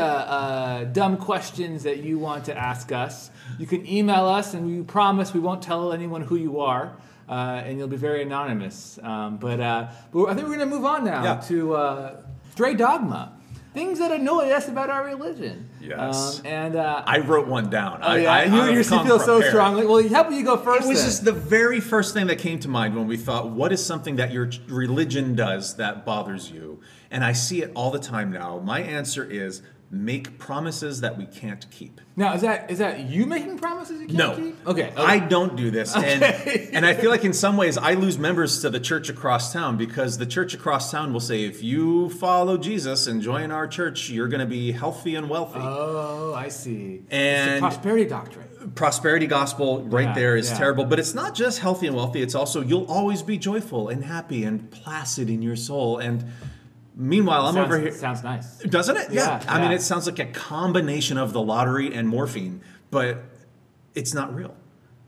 dumb questions that you want to ask us, you can email us, and we promise we won't tell anyone who you are, and you'll be very anonymous. But I think we're going to move on now to Stray Dogma. Things that annoy us about our religion. Yes. And I wrote one down. Oh, yeah. You feel so strongly. Well, how about you go first? It was just the very first thing that came to mind when we thought, what is something that your religion does that bothers you? And I see it all the time now. My answer is make promises that we can't keep. Now, is that you making promises you can't keep? Okay. I don't do this. Okay. And I feel like in some ways I lose members to the church across town, because the church across town will say, if you follow Jesus and join our church, you're going to be healthy and wealthy. Oh, I see. And it's the prosperity doctrine. Prosperity gospel right there is terrible. But it's not just healthy and wealthy. It's also you'll always be joyful and happy and placid in your soul. And meanwhile, I'm over here. Sounds nice. Doesn't it? Yeah. I mean, it sounds like a combination of the lottery and morphine, but it's not real.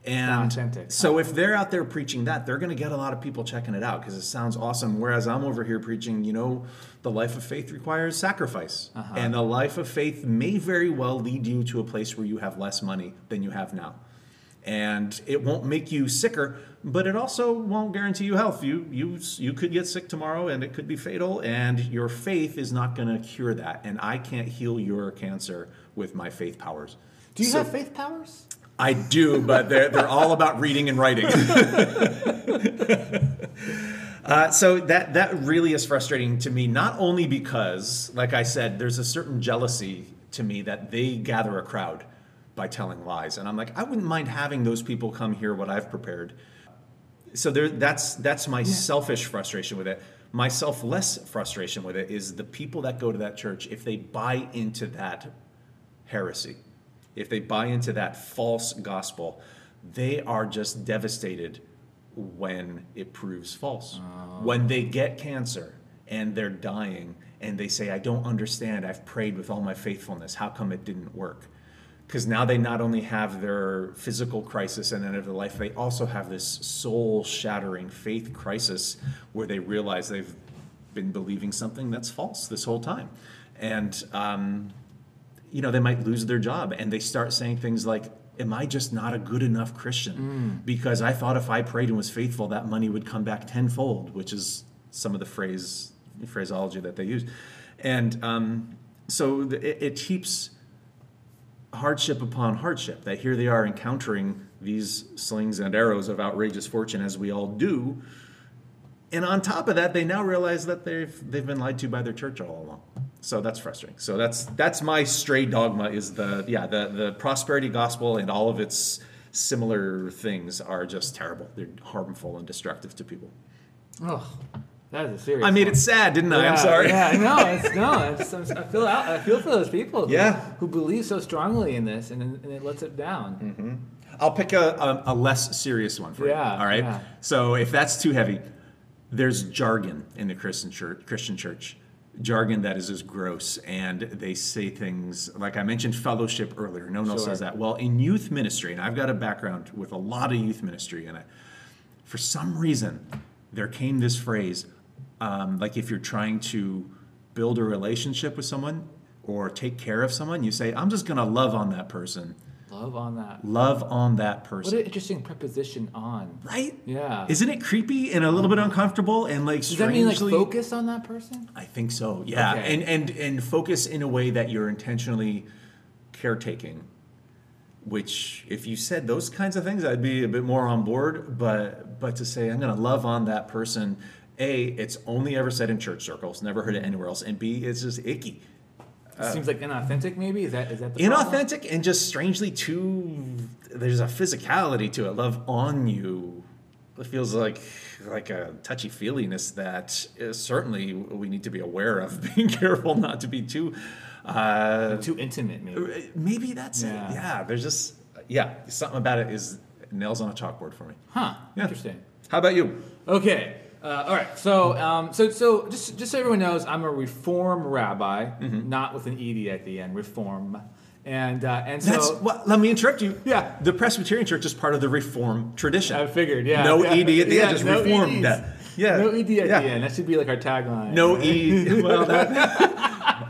And it's not authentic. So if they're out there preaching that, they're going to get a lot of people checking it out because it sounds awesome. Whereas I'm over here preaching, you know, the life of faith requires sacrifice. Uh-huh. And the life of faith may very well lead you to a place where you have less money than you have now. And it won't make you sicker, but it also won't guarantee you health. You could get sick tomorrow, and it could be fatal, and your faith is not going to cure that. And I can't heal your cancer with my faith powers. Do you have faith powers? I do, but they're all about reading and writing. So that really is frustrating to me, not only because, like I said, there's a certain jealousy to me that they gather a crowd by telling lies. And I'm like, I wouldn't mind having those people come hear what I've prepared. So that's my selfish frustration with it. My selfless frustration with it is the people that go to that church, if they buy into that heresy, if they buy into that false gospel, they are just devastated when it proves false. Oh. When they get cancer and they're dying and they say, I don't understand. I've prayed with all my faithfulness. How come it didn't work? Because now they not only have their physical crisis and end of their life, they also have this soul-shattering faith crisis where they realize they've been believing something that's false this whole time. And, you know, they might lose their job, and they start saying things like, am I just not a good enough Christian? Because I thought if I prayed and was faithful, that money would come back tenfold, which is some of the phraseology that they use. And so it keeps hardship upon hardship, that here they are encountering these slings and arrows of outrageous fortune, as we all do. And on top of that, they now realize that they've been lied to by their church all along. So that's frustrating. So that's my stray dogma, is the prosperity gospel and all of its similar things are just terrible. They're harmful and destructive to people. Oh, that is a serious. I made it sad, didn't I? I'm sorry. Yeah, I feel for those people who believe so strongly in this, and it lets it down. Mm-hmm. I'll pick a less serious one for you. All right. Yeah. So if that's too heavy, there's jargon in the Christian church, jargon that is just gross, and they say things like I mentioned fellowship earlier. No one else says that. Well, in youth ministry, and I've got a background with a lot of youth ministry, and for some reason there came this phrase. Like if you're trying to build a relationship with someone or take care of someone, you say, I'm just going to love on that person. Love on that. Love on that person. What an interesting preposition, on. Right? Yeah. Isn't it creepy and a little bit uncomfortable and like strangely? Does that mean like focus on that person? I think so, yeah. Okay. And focus in a way that you're intentionally caretaking, which if you said those kinds of things, I'd be a bit more on board. But to say, I'm going to love on that person... A, it's only ever said in church circles, never heard it anywhere else, and B, it's just icky. It seems like inauthentic, maybe? Is that the inauthentic problem? And just strangely too, there's a physicality to it. Love on you It feels like a touchy-feeliness that certainly we need to be aware of, being careful not to be too intimate, maybe. Maybe that's it. Yeah, there's just, something about it is nails on a chalkboard for me. Huh, yeah. Interesting. How about you? Okay. All right, so just so everyone knows, I'm a Reform rabbi, mm-hmm. not with an ed at the end. Reform, and so that's, well, let me interrupt you. Yeah, the Presbyterian Church is part of the Reform tradition. I figured, yeah, no ed at the end, just no Reformed. Yeah, no ed at the end. That should be like our tagline. No ed. Well,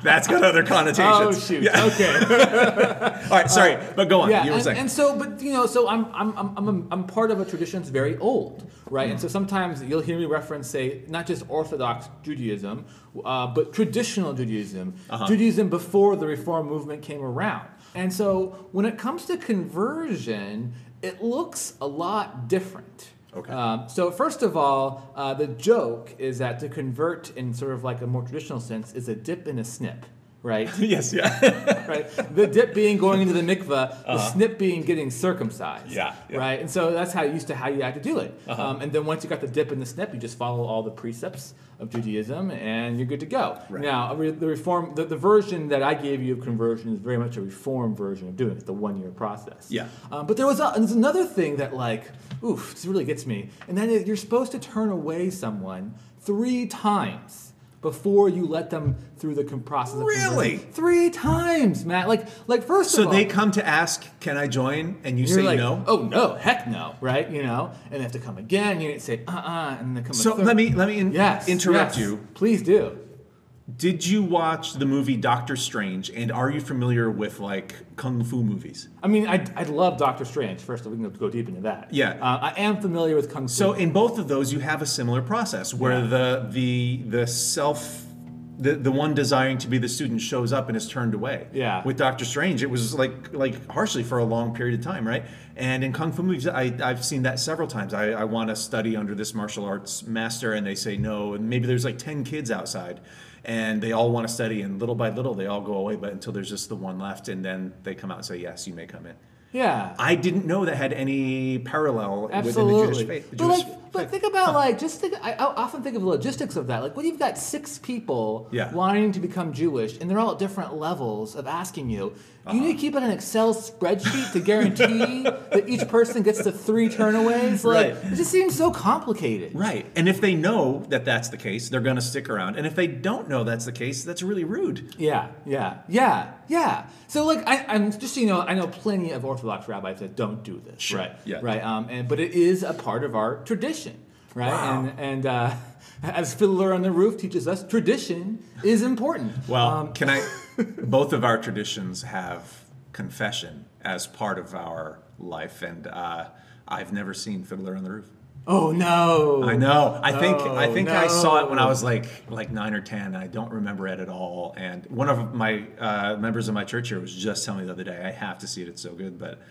that's got other connotations. Oh shoot. Yeah. Okay. All right. Sorry, but go on. Yeah, you were saying. And so, but you know, so I'm part of a tradition that's very old, right? Mm. And so sometimes you'll hear me reference, say, not just Orthodox Judaism, but traditional Judaism, Judaism before the Reform movement came around. And so when it comes to conversion, it looks a lot different. Okay. So first of all, the joke is that to convert in sort of like a more traditional sense is a dip and a snip, right? Yes, yeah. Right. The dip being going into the mikvah, the snip being getting circumcised. Yeah, yeah. Right. And so that's how you had to do it. And then once you got the dip and the snip, you just follow all the precepts of Judaism, and you're good to go. Right. Now, the Reform, the version that I gave you of conversion is very much a Reform version of doing it, the one-year process. Yeah. But there's another thing that, this really gets me, and that is you're supposed to turn away someone 3 times before you let them through the process. Really? 3 times, Matt. First of all. So they come to ask, can I join? And you say no? Oh, no. Heck no. Right? You know? And they have to come again. You say, and they come again. So let me interrupt you. Please do. Did you watch the movie Doctor Strange, and are you familiar with, kung fu movies? I mean, I love Doctor Strange. First, we can go deep into that. Yeah. I am familiar with kung fu. So in both of those, you have a similar process where the one desiring to be the student shows up and is turned away. Yeah. With Doctor Strange, it was, like harshly for a long period of time, right? And in kung fu movies, I've seen that several times. I want to study under this martial arts master, and they say no, and maybe there's, 10 kids outside. And they all want to study, and little by little, they all go away, but until there's just the one left, and then they come out and say, yes, you may come in. Yeah. I didn't know that had any parallel within the Jewish faith. But think about, I often think of the logistics of that. When you've got 6 people wanting to become Jewish, and they're all at different levels of asking you, you need to keep it an Excel spreadsheet to guarantee that each person gets to 3 turnaways? Right. It just seems so complicated. Right. And if they know that that's the case, they're going to stick around. And if they don't know that's the case, that's really rude. Yeah, yeah, yeah, yeah. So, I'm just, I know plenty of Orthodox rabbis that don't do this. Sure. Right, yeah. Right. But it is a part of our tradition, right? Wow. And as Fiddler on the Roof teaches us, tradition is important. Well, both of our traditions have confession as part of our life, and I've never seen Fiddler on the Roof. Oh no! I know. I think I saw it when I was like 9 or 10. And I don't remember it at all. And one of my members of my church here was just telling me the other day, I have to see it. It's so good, but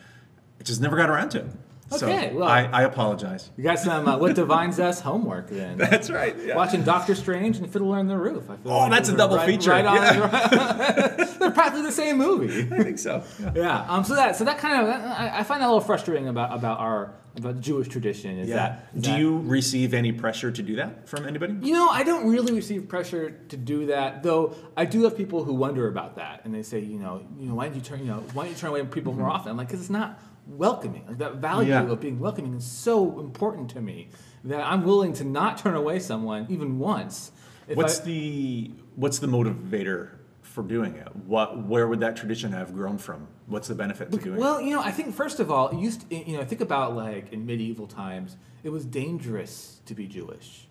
I just never got around to it. Okay, so I apologize. You got some What Divines Us homework then. That's right. Yeah. Watching Doctor Strange and Fiddler on the Roof. I feel that's a double feature. They're practically the same movie. I think so. Yeah. So that kind of I find that a little frustrating about the Jewish tradition is that. Do you receive any pressure to do that from anybody? I don't really receive pressure to do that, though I do have people who wonder about that, and they say, why don't you turn away people more often? I'm like, because it's not welcoming. That value of being welcoming is so important to me that I'm willing to not turn away someone even once. What's the motivator for doing it? Where would that tradition have grown from? What's the benefit to doing it? Well, I think first of all, think about in medieval times, it was dangerous to be Jewish.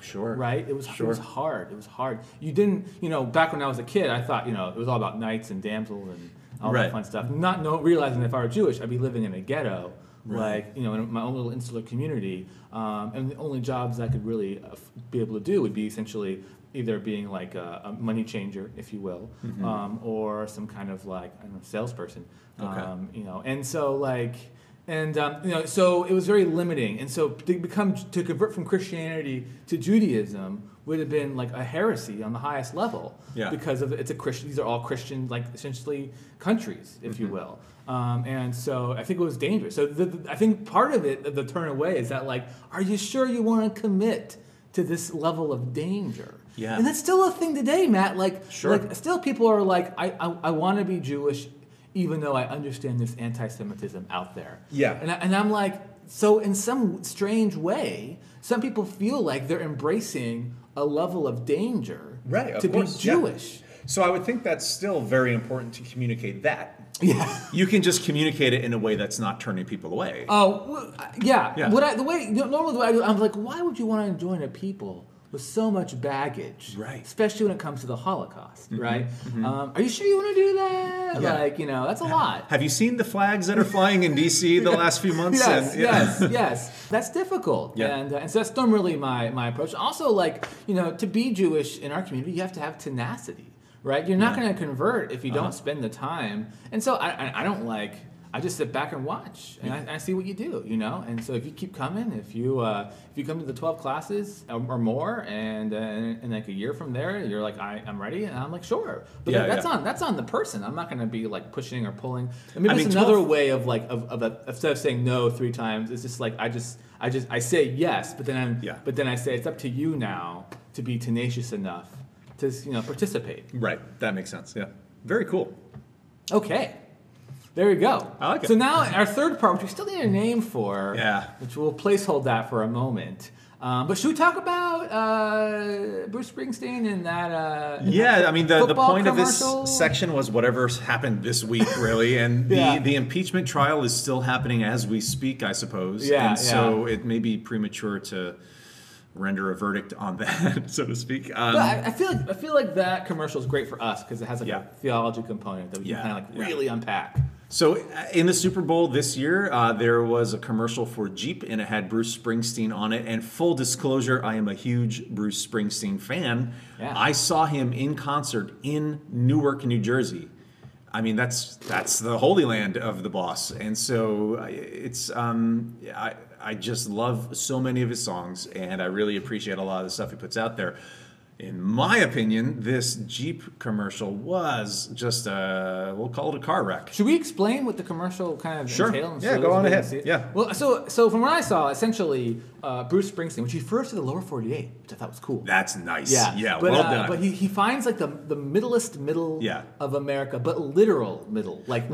Sure. Right? It was hard. You didn't, back when I was a kid, I thought, it was all about knights and damsels and all that fun stuff. Realizing that if I were Jewish, I'd be living in a ghetto, right. In my own little insular community. And the only jobs I could really be able to do would be essentially either being a money changer, if you will, or some kind of salesperson. Okay. And so And so it was very limiting. And so to convert from Christianity to Judaism would have been like a heresy on the highest level, because of these are all Christian, like essentially countries, if you will. And so I think it was dangerous. So I think part of it, the turn away, is that like, are you sure you want to commit to this level of danger? Yeah, and that's still a thing today, Matt. Like, like still people are like, I want to be Jewish, even though I understand there's anti-Semitism out there. Yeah, and I'm like, so in some strange way, some people feel like they're embracing a level of danger to be Jewish. Yeah. So I would think that's still very important to communicate that. Yeah, you can just communicate it in a way that's not turning people away. I'm like, why would you want to join a people with so much baggage, right? Especially when it comes to the Holocaust, right? Are you sure you want to do that? Yeah. Like, that's a lot. Have you seen the flags that are flying in D.C. the last few months? Yes. That's difficult, and so that's normally my approach. Also, like, to be Jewish in our community, you have to have tenacity, right? You're not going to convert if you don't spend the time. And so I just sit back and watch, and I see what you do, And so if you keep coming, if you come to the 12 classes or more, and like a year from there, you're like, I'm ready, and I'm like, sure. But that's on the person. I'm not going to be like pushing or pulling. And maybe it's another way of like instead of saying no 3 times, it's just like I say yes, but then I say it's up to you now to be tenacious enough to participate. Right. That makes sense. Yeah. Very cool. Okay. There you go. I like it. So now our third part, which we still need a name for, which we'll placehold that for a moment. But should we talk about Bruce Springsteen and that? The point commercial of this section was whatever's happened this week, really, and the impeachment trial is still happening as we speak, I suppose. Yeah, and so it may be premature to render a verdict on that, so to speak. But I feel like that commercial is great for us because it has a theology component that we can kind of like really unpack. So in the Super Bowl this year, there was a commercial for Jeep, and it had Bruce Springsteen on it. And full disclosure, I am a huge Bruce Springsteen fan. Yeah. I saw him in concert in Newark, New Jersey. I mean, that's the holy land of the boss. And so it's I just love so many of his songs, and I really appreciate a lot of the stuff he puts out there. In my opinion, this Jeep commercial was just we'll call it a car wreck. Should we explain what the commercial kind of entails? Sure. Yeah, go on ahead. Yeah. Well, so from what I saw, essentially, Bruce Springsteen, which he refers to the lower 48, which I thought was cool. That's nice. Yeah. Yeah, but, well done. But he finds like the middlest middle of America, but literal middle. Like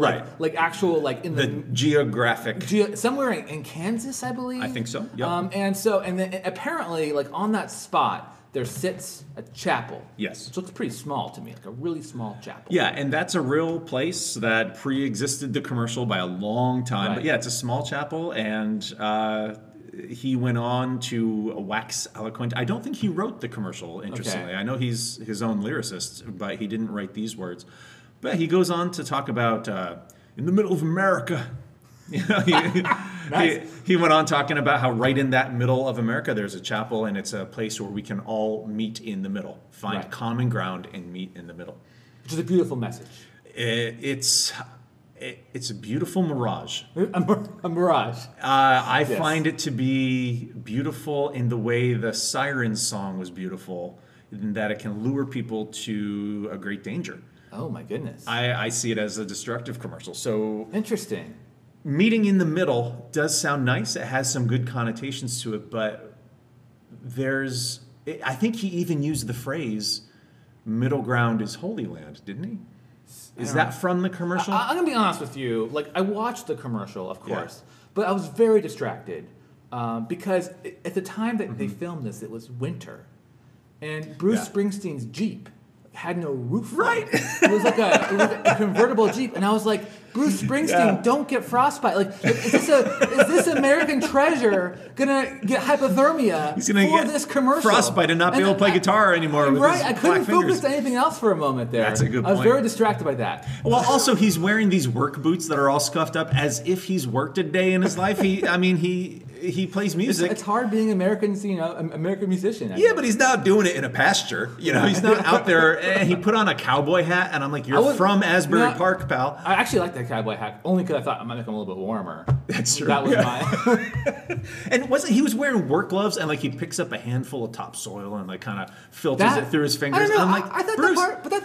actual, like in the geographic. Somewhere in Kansas, I believe. I think so. Yep. And then apparently, like on that spot, there sits a chapel. Yes. Which looks pretty small to me, like a really small chapel. Yeah, and that's a real place that pre-existed the commercial by a long time. Right. But yeah, it's a small chapel, and he went on to wax eloquent. I don't think he wrote the commercial, interestingly. Okay. I know he's his own lyricist, but he didn't write these words. But he goes on to talk about, in the middle of America. Nice. He went on talking about how right in that middle of America there's a chapel, and it's a place where we can all meet in the middle, find common ground and meet in the middle. Which is a beautiful message. It's a beautiful mirage. A mirage. I find it to be beautiful in the way the siren song was beautiful, in that it can lure people to a great danger. Oh my goodness. I see it as a destructive commercial. So interesting. Meeting in the middle does sound nice. It has some good connotations to it, but I think he even used the phrase, middle ground is holy land, didn't he? Is that from the commercial? I'm going to be honest with you. Like, I watched the commercial, of course, but I was very distracted because at the time that they filmed this, it was winter, and Bruce Springsteen's Jeep had no roof. Right. It was like a convertible Jeep. And I was like, Bruce Springsteen, don't get frostbite. Like, is this American Treasure gonna get hypothermia for this commercial? Frostbite and not be able to play guitar anymore. Right. I couldn't focus on anything else for a moment there. That's a good point. I was very distracted by that. Well, also he's wearing these work boots that are all scuffed up as if he's worked a day in his life. He plays music. It's hard being American musician. I guess. But he's not doing it in a pasture. He's not out there. And he put on a cowboy hat, and I'm like, you're from Asbury Park, pal. I actually like that cowboy hat, only because I thought it might make him a little bit warmer. That's true. That was mine. And wasn't he was wearing work gloves and like he picks up a handful of topsoil and like kind of filters it through his fingers. I don't know. And I'm like, I thought Bruce,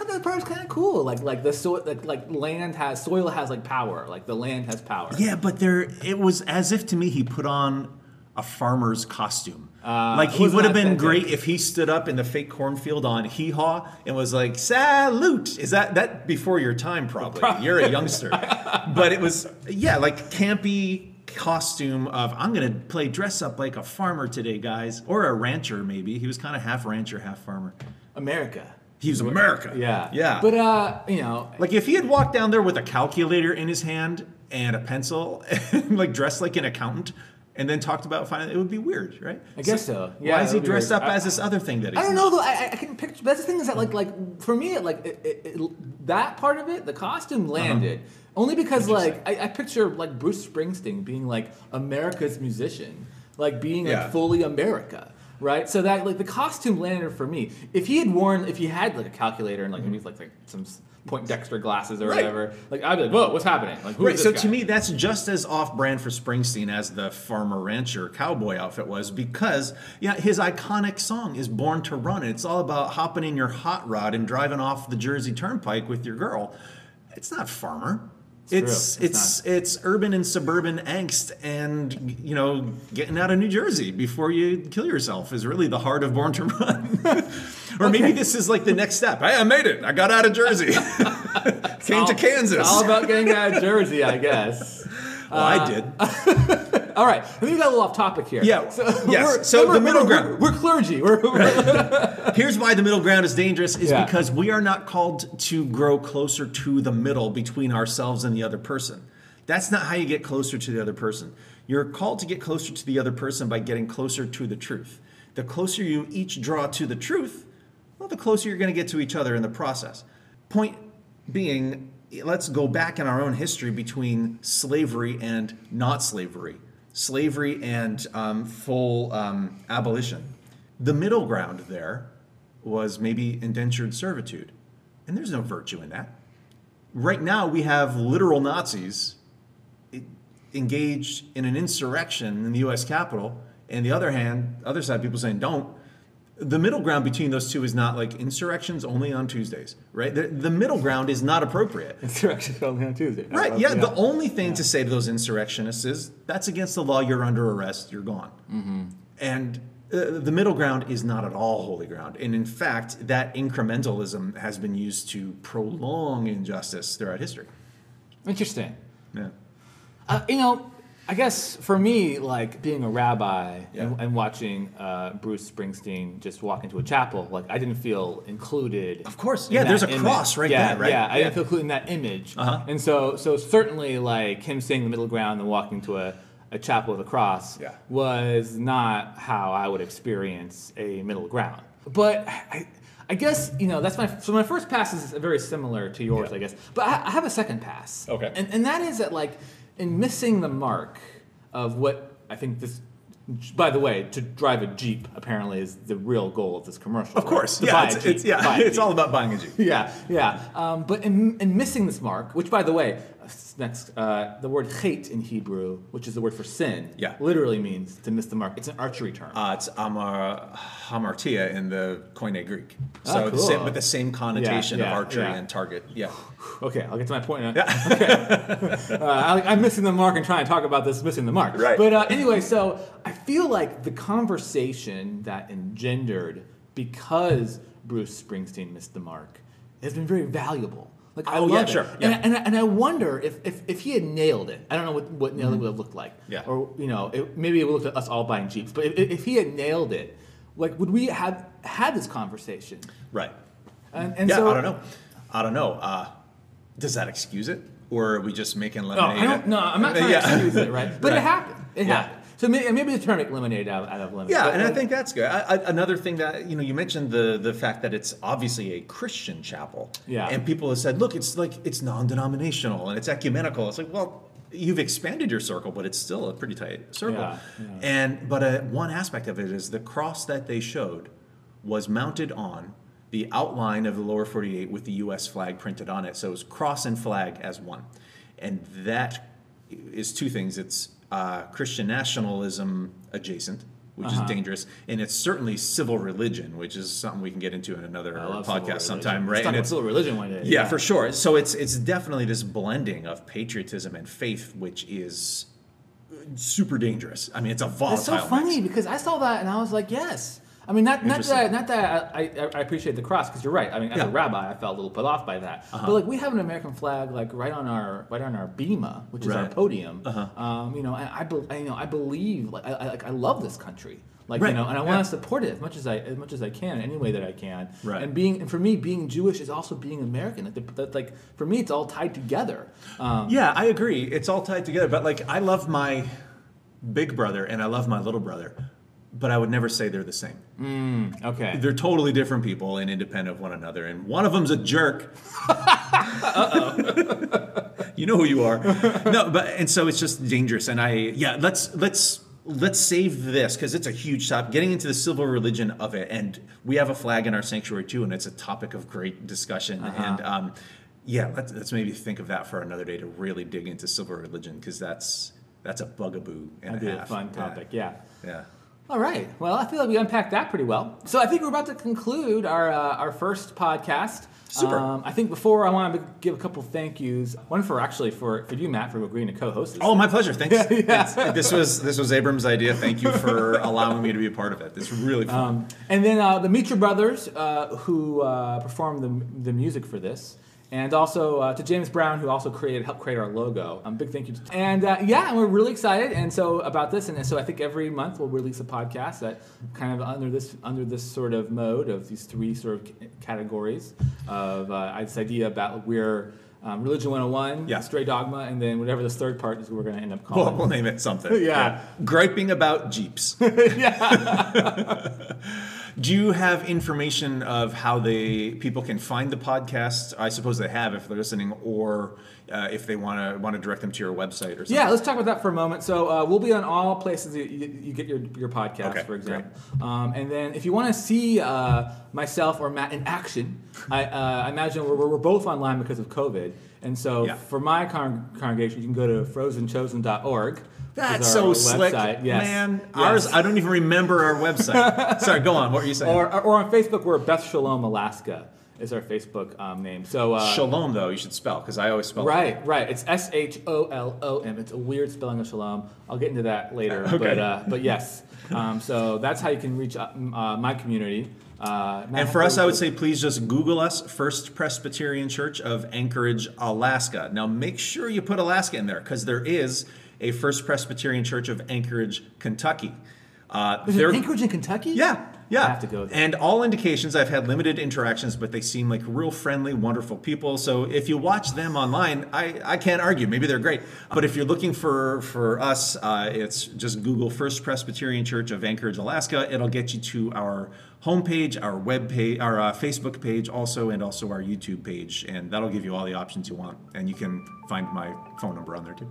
that part was kind of cool. Like the soil, like land has soil has like power. Like the land has power. Yeah, but it was as if to me he put on a farmer's costume. Like he would have been great if he stood up in the fake cornfield on Hee Haw and was like, salute. Is that before your time probably. You're a youngster. But it was, yeah, like campy costume of I'm going to play dress up like a farmer today, guys. Or a rancher maybe. He was kind of half rancher, half farmer. America. He was America. Yeah. Yeah. But, you know. Like if he had walked down there with a calculator in his hand and a pencil and like dressed like an accountant. And then talked about finance. It would be weird, right? I guess so. Yeah, why is he dressed up as this other thing that he's? I don't know though. I can picture. That's the thing is that like for me, like that part of it, the costume landed only because like I picture like Bruce Springsteen being like America's musician, like being like fully America, right? So that like the costume landed for me. If he had worn, if he had like a calculator and like maybe like some Poindexter glasses or whatever. Like I'd be like, whoa, what's happening? Like who is this guy? To me, that's just as off-brand for Springsteen as the farmer rancher cowboy outfit was because his iconic song is Born to Run. And it's all about hopping in your hot rod and driving off the Jersey Turnpike with your girl. It's not farmer. It's urban and suburban angst, and you know, getting out of New Jersey before you kill yourself is really the heart of Born to Run. Or maybe this is like the next step. Hey, I made it. I got out of Jersey. Came to Kansas. It's all about getting out of Jersey, I guess. Well, I did. All right, I think we got a little off topic here. Yeah. So the middle ground. We're clergy. Here's why the middle ground is dangerous: is because we are not called to grow closer to the middle between ourselves and the other person. That's not how you get closer to the other person. You're called to get closer to the other person by getting closer to the truth. The closer you each draw to the truth, well, the closer you're going to get to each other in the process. Point being, let's go back in our own history between slavery and not slavery. Slavery and full abolition. The middle ground there was maybe indentured servitude. And there's no virtue in that. Right now we have literal Nazis engaged in an insurrection in the U.S. Capitol. And the other hand, other side people saying don't. The middle ground between those two is not like insurrections only on Tuesdays, right? The middle ground is not appropriate. Insurrections only on Tuesdays. Right, the only thing to say to those insurrectionists is, that's against the law, you're under arrest, you're gone. Mm-hmm. And the middle ground is not at all holy ground. And in fact, that incrementalism has been used to prolong injustice throughout history. Interesting. Yeah. You know, I guess for me, like being a rabbi and watching Bruce Springsteen just walk into a chapel, like I didn't feel included. Of course, there's a cross right there, right? Yeah, I didn't feel included in that image, and so certainly like him seeing the middle ground and walking to a chapel with a cross was not how I would experience a middle ground. But I guess, you know, that's my first pass is very similar to yours, I guess. But I have a second pass, okay, and that is that like. In missing the mark of what I think this, by the way, to drive a Jeep apparently is the real goal of this commercial. Of course, right? It's all about buying a Jeep. But in missing this mark, which by the way, next the word chet in Hebrew, which is the word for sin, literally means to miss the mark. It's an archery term. It's hamartia in the Koine Greek. So cool. But the same connotation of archery and target. Yeah. Okay, I'll get to my point now. Yeah. Okay. I'm missing the mark and trying to talk about this missing the mark. Right. But anyway, so I feel like the conversation that engendered because Bruce Springsteen missed the mark has been very valuable. Like, I love it. Sure. Yeah. And I wonder if he had nailed it. I don't know what nailed it would have looked like. Yeah. Or, you know, maybe it would look at us all buying Jeeps. But if he had nailed it, like, would we have had this conversation? Right. And so, I don't know. Does that excuse it? Or are we just making lemonade? I'm not trying to excuse it, right? But it happened. It happened. So maybe they're trying to make lemonade out of lemon. Yeah, but, and I think that's good. Another thing that, you know, you mentioned the fact that it's obviously a Christian chapel. Yeah. And people have said, look, it's like, it's non-denominational and it's ecumenical. It's like, well, you've expanded your circle, but it's still a pretty tight circle. Yeah. But one aspect of it is the cross that they showed was mounted on the outline of the lower 48 with the U.S. flag printed on it. So it was cross and flag as one. And that is two things. It's Christian nationalism adjacent, which is dangerous, and it's certainly civil religion, which is something we can get into in another podcast sometime, right? Let's talk about civil religion one day. Yeah, for sure. So it's definitely this blending of patriotism and faith, which is super dangerous. I mean, it's a volatile. It's so funny because I saw that and I was like, yes. I mean, not that I appreciate the cross, because you're right. I mean, as a rabbi, I felt a little put off by that. But like, we have an American flag, like right on our bima, which is our podium. You know, and I believe, I love this country, you know, and I want to support it as much as I can, in any way that I can. Right. And for me, being Jewish is also being American. Like for me, it's all tied together. Yeah, I agree. It's all tied together. But like, I love my big brother and I love my little brother, but I would never say they're the same. Okay. They're totally different people and independent of one another. And one of them's a jerk. Uh-oh. You know who you are. No, but and so it's just dangerous. And let's save this, because it's a huge topic. Getting into the civil religion of it, and we have a flag in our sanctuary too, and it's a topic of great discussion. And let's maybe think of that for another day, to really dig into civil religion, because that's a bugaboo and a half. That'd be a fun topic. Yeah. All right. Well, I feel like we unpacked that pretty well. So I think we're about to conclude our first podcast. Super. I think before I want to give a couple thank yous. One for you, Matt, for agreeing to co-host this. Oh, my pleasure. Thanks. Thanks. This was Abram's idea. Thank you for allowing me to be a part of it. It's really fun. And then the Mitra brothers, who performed the music for this. And also to James Brown, who also helped create our logo. Big thank you. And we're really excited about this. And so I think every month we'll release a podcast that kind of under this sort of mode of these three sort of categories of this idea about where Religion 101, Stray Dogma, and then whatever this third part is we're going to end up calling. Well, we'll name it something. Yeah. Griping about Jeeps. Do you have information of how people can find the podcast? I suppose they have if they're listening, or if they want to direct them to your website or something. Yeah, let's talk about that for a moment. So we'll be on all places you get your podcast, for example. And then if you want to see myself or Matt in action, I imagine we're both online because of COVID. And so for my congregation, you can go to frozenchosen.org. That's so slick, man. Yes. Ours, I don't even remember our website. Sorry, go on. What were you saying? Or on Facebook, we're Beth Shalom Alaska is our Facebook name. So Shalom, though, you should spell, because I always spell it. Right. It's SHOLOM. It's a weird spelling of Shalom. I'll get into that later. Okay. But yes. So that's how you can reach my community. And for us, I would say please just Google us, First Presbyterian Church of Anchorage, Alaska. Now, make sure you put Alaska in there, because there is a First Presbyterian Church of Anchorage, Kentucky. Is it Anchorage in Kentucky? Yeah. I have to go there. And all indications, I've had limited interactions, but they seem like real friendly, wonderful people. So if you watch them online, I can't argue. Maybe they're great. But if you're looking for us, it's just Google First Presbyterian Church of Anchorage, Alaska. It'll get you to our homepage, our web page, our Facebook page also our YouTube page, and that'll give you all the options you want. And you can find my phone number on there too.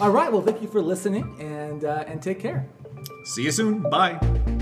All right, well, thank you for listening, and take care. See you soon. Bye.